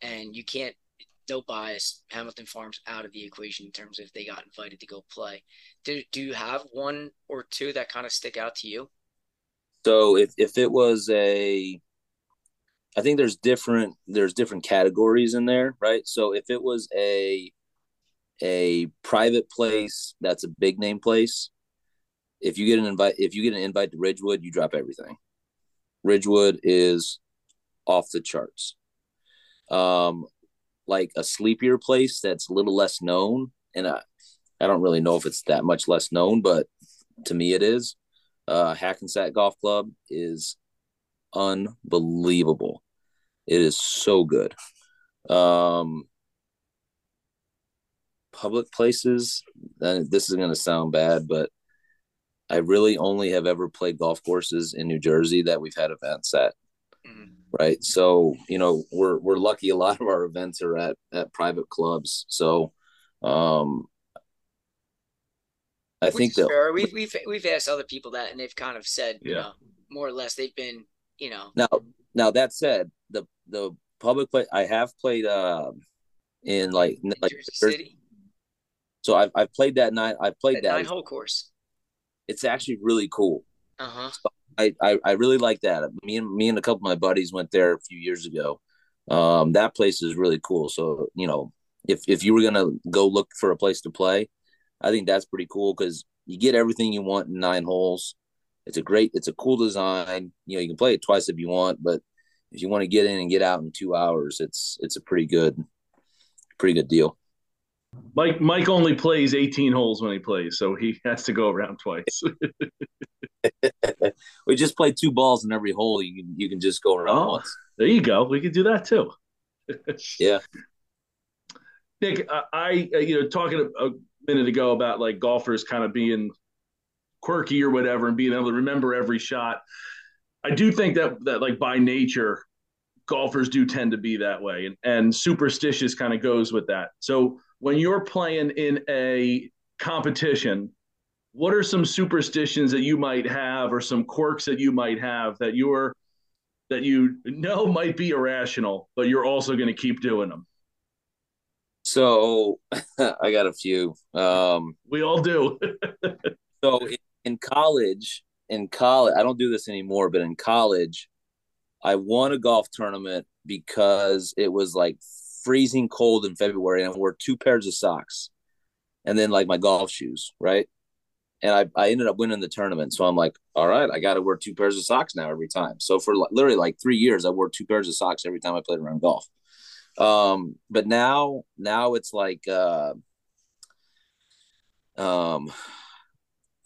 And you can't, no bias, Hamilton Farm's out of the equation in terms of if they got invited to go play. Do, do you have one or two that kind of stick out to you? So if, if it was a, I think there's different, there's different categories in there, right? So if it was a, a private place, that's a big name place. If you get an invite, if you get an invite to Ridgewood, you drop everything. Ridgewood is off the charts. Um, like a sleepier place that's a little less known. And I, I don't really know if it's that much less known, but to me it is. Uh, Hackensack Golf Club is unbelievable. It is so good. Um, public places, and this is going to sound bad, but I really only have ever played golf courses in New Jersey that we've had events at. Mm-hmm. Right. So, you know, we're, we're lucky a lot of our events are at, at private clubs. So, um, I Which think that fair. we've, we've, we've asked other people that, and they've kind of said, yeah. you know, more or less they've been, you know, now, now that said, the, the public play, I have played, um, uh, in like, in like Jersey City. So I've, I've played that night. I've played that, that nine whole course. It's actually really cool. Uh-huh. So, I, I, I really like that. Me and me and a couple of my buddies went there a few years ago. Um, that place is really cool. So, you know, if, if you were going to go look for a place to play, I think that's pretty cool because you get everything you want in nine holes. It's a great, it's a cool design. You know, you can play it twice if you want, but if you want to get in and get out in two hours, it's, it's a pretty good, pretty good deal. Mike, Mike only plays eighteen holes when he plays, so he has to go around twice. We just play two balls in every hole. You can, you can just go around oh, once. There you go. We could do that too. Yeah. Nick, I, I, you know, talking a, a minute ago about like golfers kind of being quirky or whatever and being able to remember every shot. I do think that, that like by nature, golfers do tend to be that way, and, and superstitious kind of goes with that. So when you're playing in a competition, what are some superstitions that you might have or some quirks that you might have that you're that you know might be irrational, but you're also going to keep doing them? So I got a few. Um, we all do. So in, in college, in college, I don't do this anymore, but in college, I won a golf tournament because it was like freezing cold in February, and I wore two pairs of socks and then like my golf shoes, right? And I, I ended up winning the tournament. So I'm like, all right, I got to wear two pairs of socks now every time. So for like, literally like three years, I wore two pairs of socks every time I played around golf. Um, but now, now it's like, uh, um,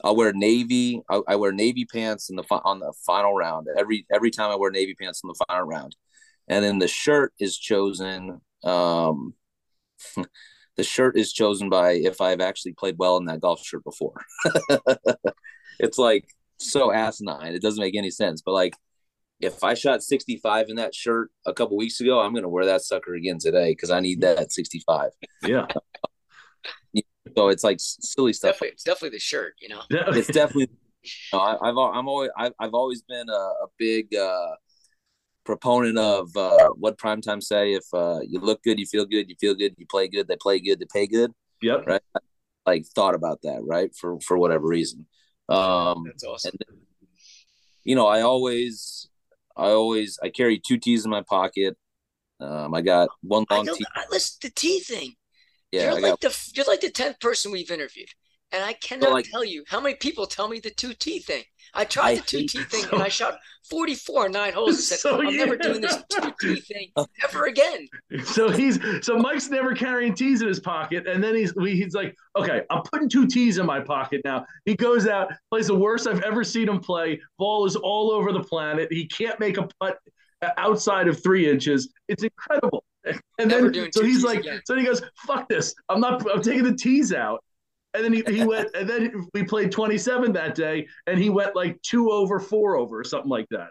I'll wear navy. I, I wear navy pants in the fi- on the final round. Every every time I wear navy pants in the final round, and then the shirt is chosen. Um, the shirt is chosen by if I've actually played well in that golf shirt before. It's like so asinine. It doesn't make any sense. But like, if I shot sixty-five in that shirt a couple weeks ago, I'm gonna wear that sucker again today because I need that at sixty-five. Yeah. So it's like silly stuff. Definitely, it's definitely the shirt, you know. It's definitely. You know, I, I've I'm always I've, I've always been a, a big uh, proponent of uh, what primetime say: if uh, you look good, you feel good, you feel good, you play good, they play good, they pay good. Yep. Right. I, like thought about that, right? For for whatever reason. Um, That's awesome. And, you know, I always, I always, I carry two tees in my pocket. Um, I got one long tee. Listen, the tee thing. Yeah, you're, like got, the, you're like the tenth person we've interviewed, and I cannot so like, tell you how many people tell me the two T thing. I tried I the two T thing, so. And I shot forty-four in nine holes and said, so, I'm yeah. never doing this two T thing ever again. So he's so Mike's never carrying T's in his pocket, and then he's he's like, okay, I'm putting two T's in my pocket now. He goes out, plays the worst I've ever seen him play. Ball is all over the planet. He can't make a putt outside of three inches. It's incredible. And Never then, so he's like, again. so he goes, fuck this. I'm not, I'm taking the tees out. And then he, he went, and then we played twenty-seven that day, and he went like two over, four over, or something like that.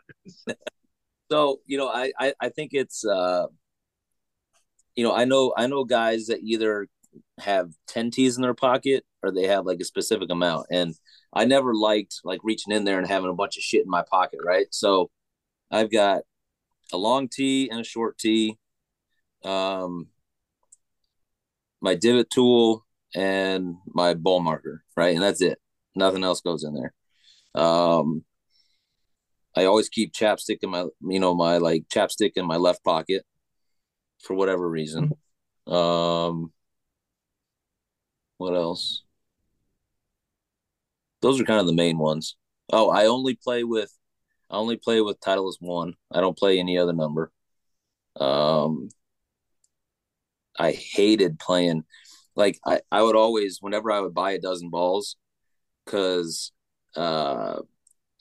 So, you know, I, I, I think it's, uh, you know, I know, I know guys that either have ten tees in their pocket or they have like a specific amount. And I never liked like reaching in there and having a bunch of shit in my pocket. Right. So I've got a long tee and a short tee, um, my divot tool, and my ball marker, right? And that's it. Nothing else goes in there. Um, I always keep chapstick in my, you know, my like chapstick in my left pocket for whatever reason. Um, what else? Those are kind of the main ones. Oh, I only play with, I only play with Titleist one. I don't play any other number. Um, I hated playing. Like I, I would always, whenever I would buy a dozen balls, because uh,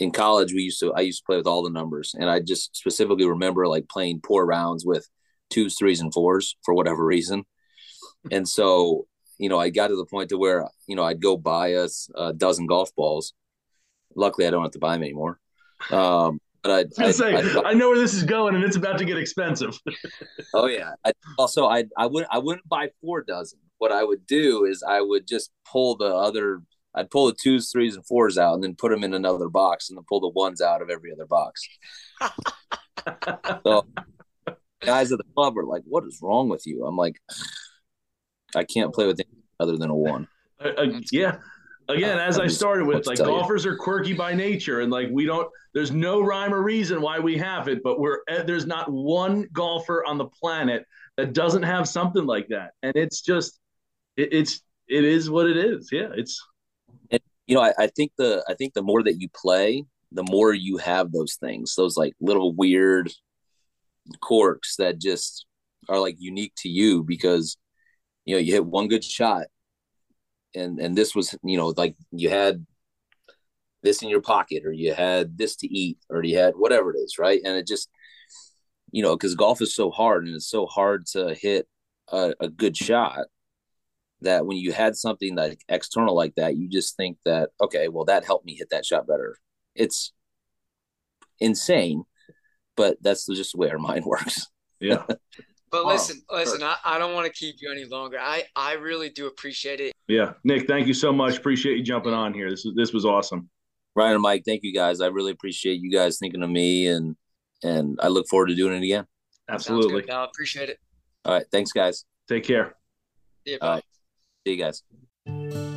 in college we used to, I used to play with all the numbers, and I just specifically remember like playing poor rounds with twos, threes, and fours for whatever reason. And so, you know, I got to the point to where, you know, I'd go buy us a, a dozen golf balls. Luckily, I don't have to buy them anymore. Um, but I'd, I, I'd, say, I'd, I know where this is going, and it's about to get expensive. Oh yeah. I, also, I I would I wouldn't buy four dozen. What I would do is I would just pull the other, I'd pull the twos, threes, and fours out and then put them in another box and then pull the ones out of every other box. So guys at the club are like, what is wrong with you? I'm like, I can't play with anything other than a one. Uh, uh, yeah. Again, as I started with, like, golfers are quirky by nature, and like we don't, there's no rhyme or reason why we have it, but we're, there's not one golfer on the planet that doesn't have something like that. And it's just, It's it is what it is. Yeah, it's. And, you know, I, I think the I think the more that you play, the more you have those things, those like little weird quirks that just are like unique to you, because, you know, you hit one good shot, and and this was, you know, like you had this in your pocket, or you had this to eat, or you had whatever it is, right? And it just, you know, because golf is so hard, and it's so hard to hit a, a good shot, that when you had something like external like that, you just think that, okay, well, that helped me hit that shot better. It's insane, but that's just the way our mind works. Yeah. But listen, wow. listen, I, I don't want to keep you any longer. I, I really do appreciate it. Yeah. Nick, thank you so much. Appreciate you jumping on here. This was, this was awesome. Ryan and Mike, thank you guys. I really appreciate you guys thinking of me, and, and I look forward to doing it again. Absolutely. I appreciate it. All right. Thanks, guys. Take care. Yeah, bye. All right. See you guys.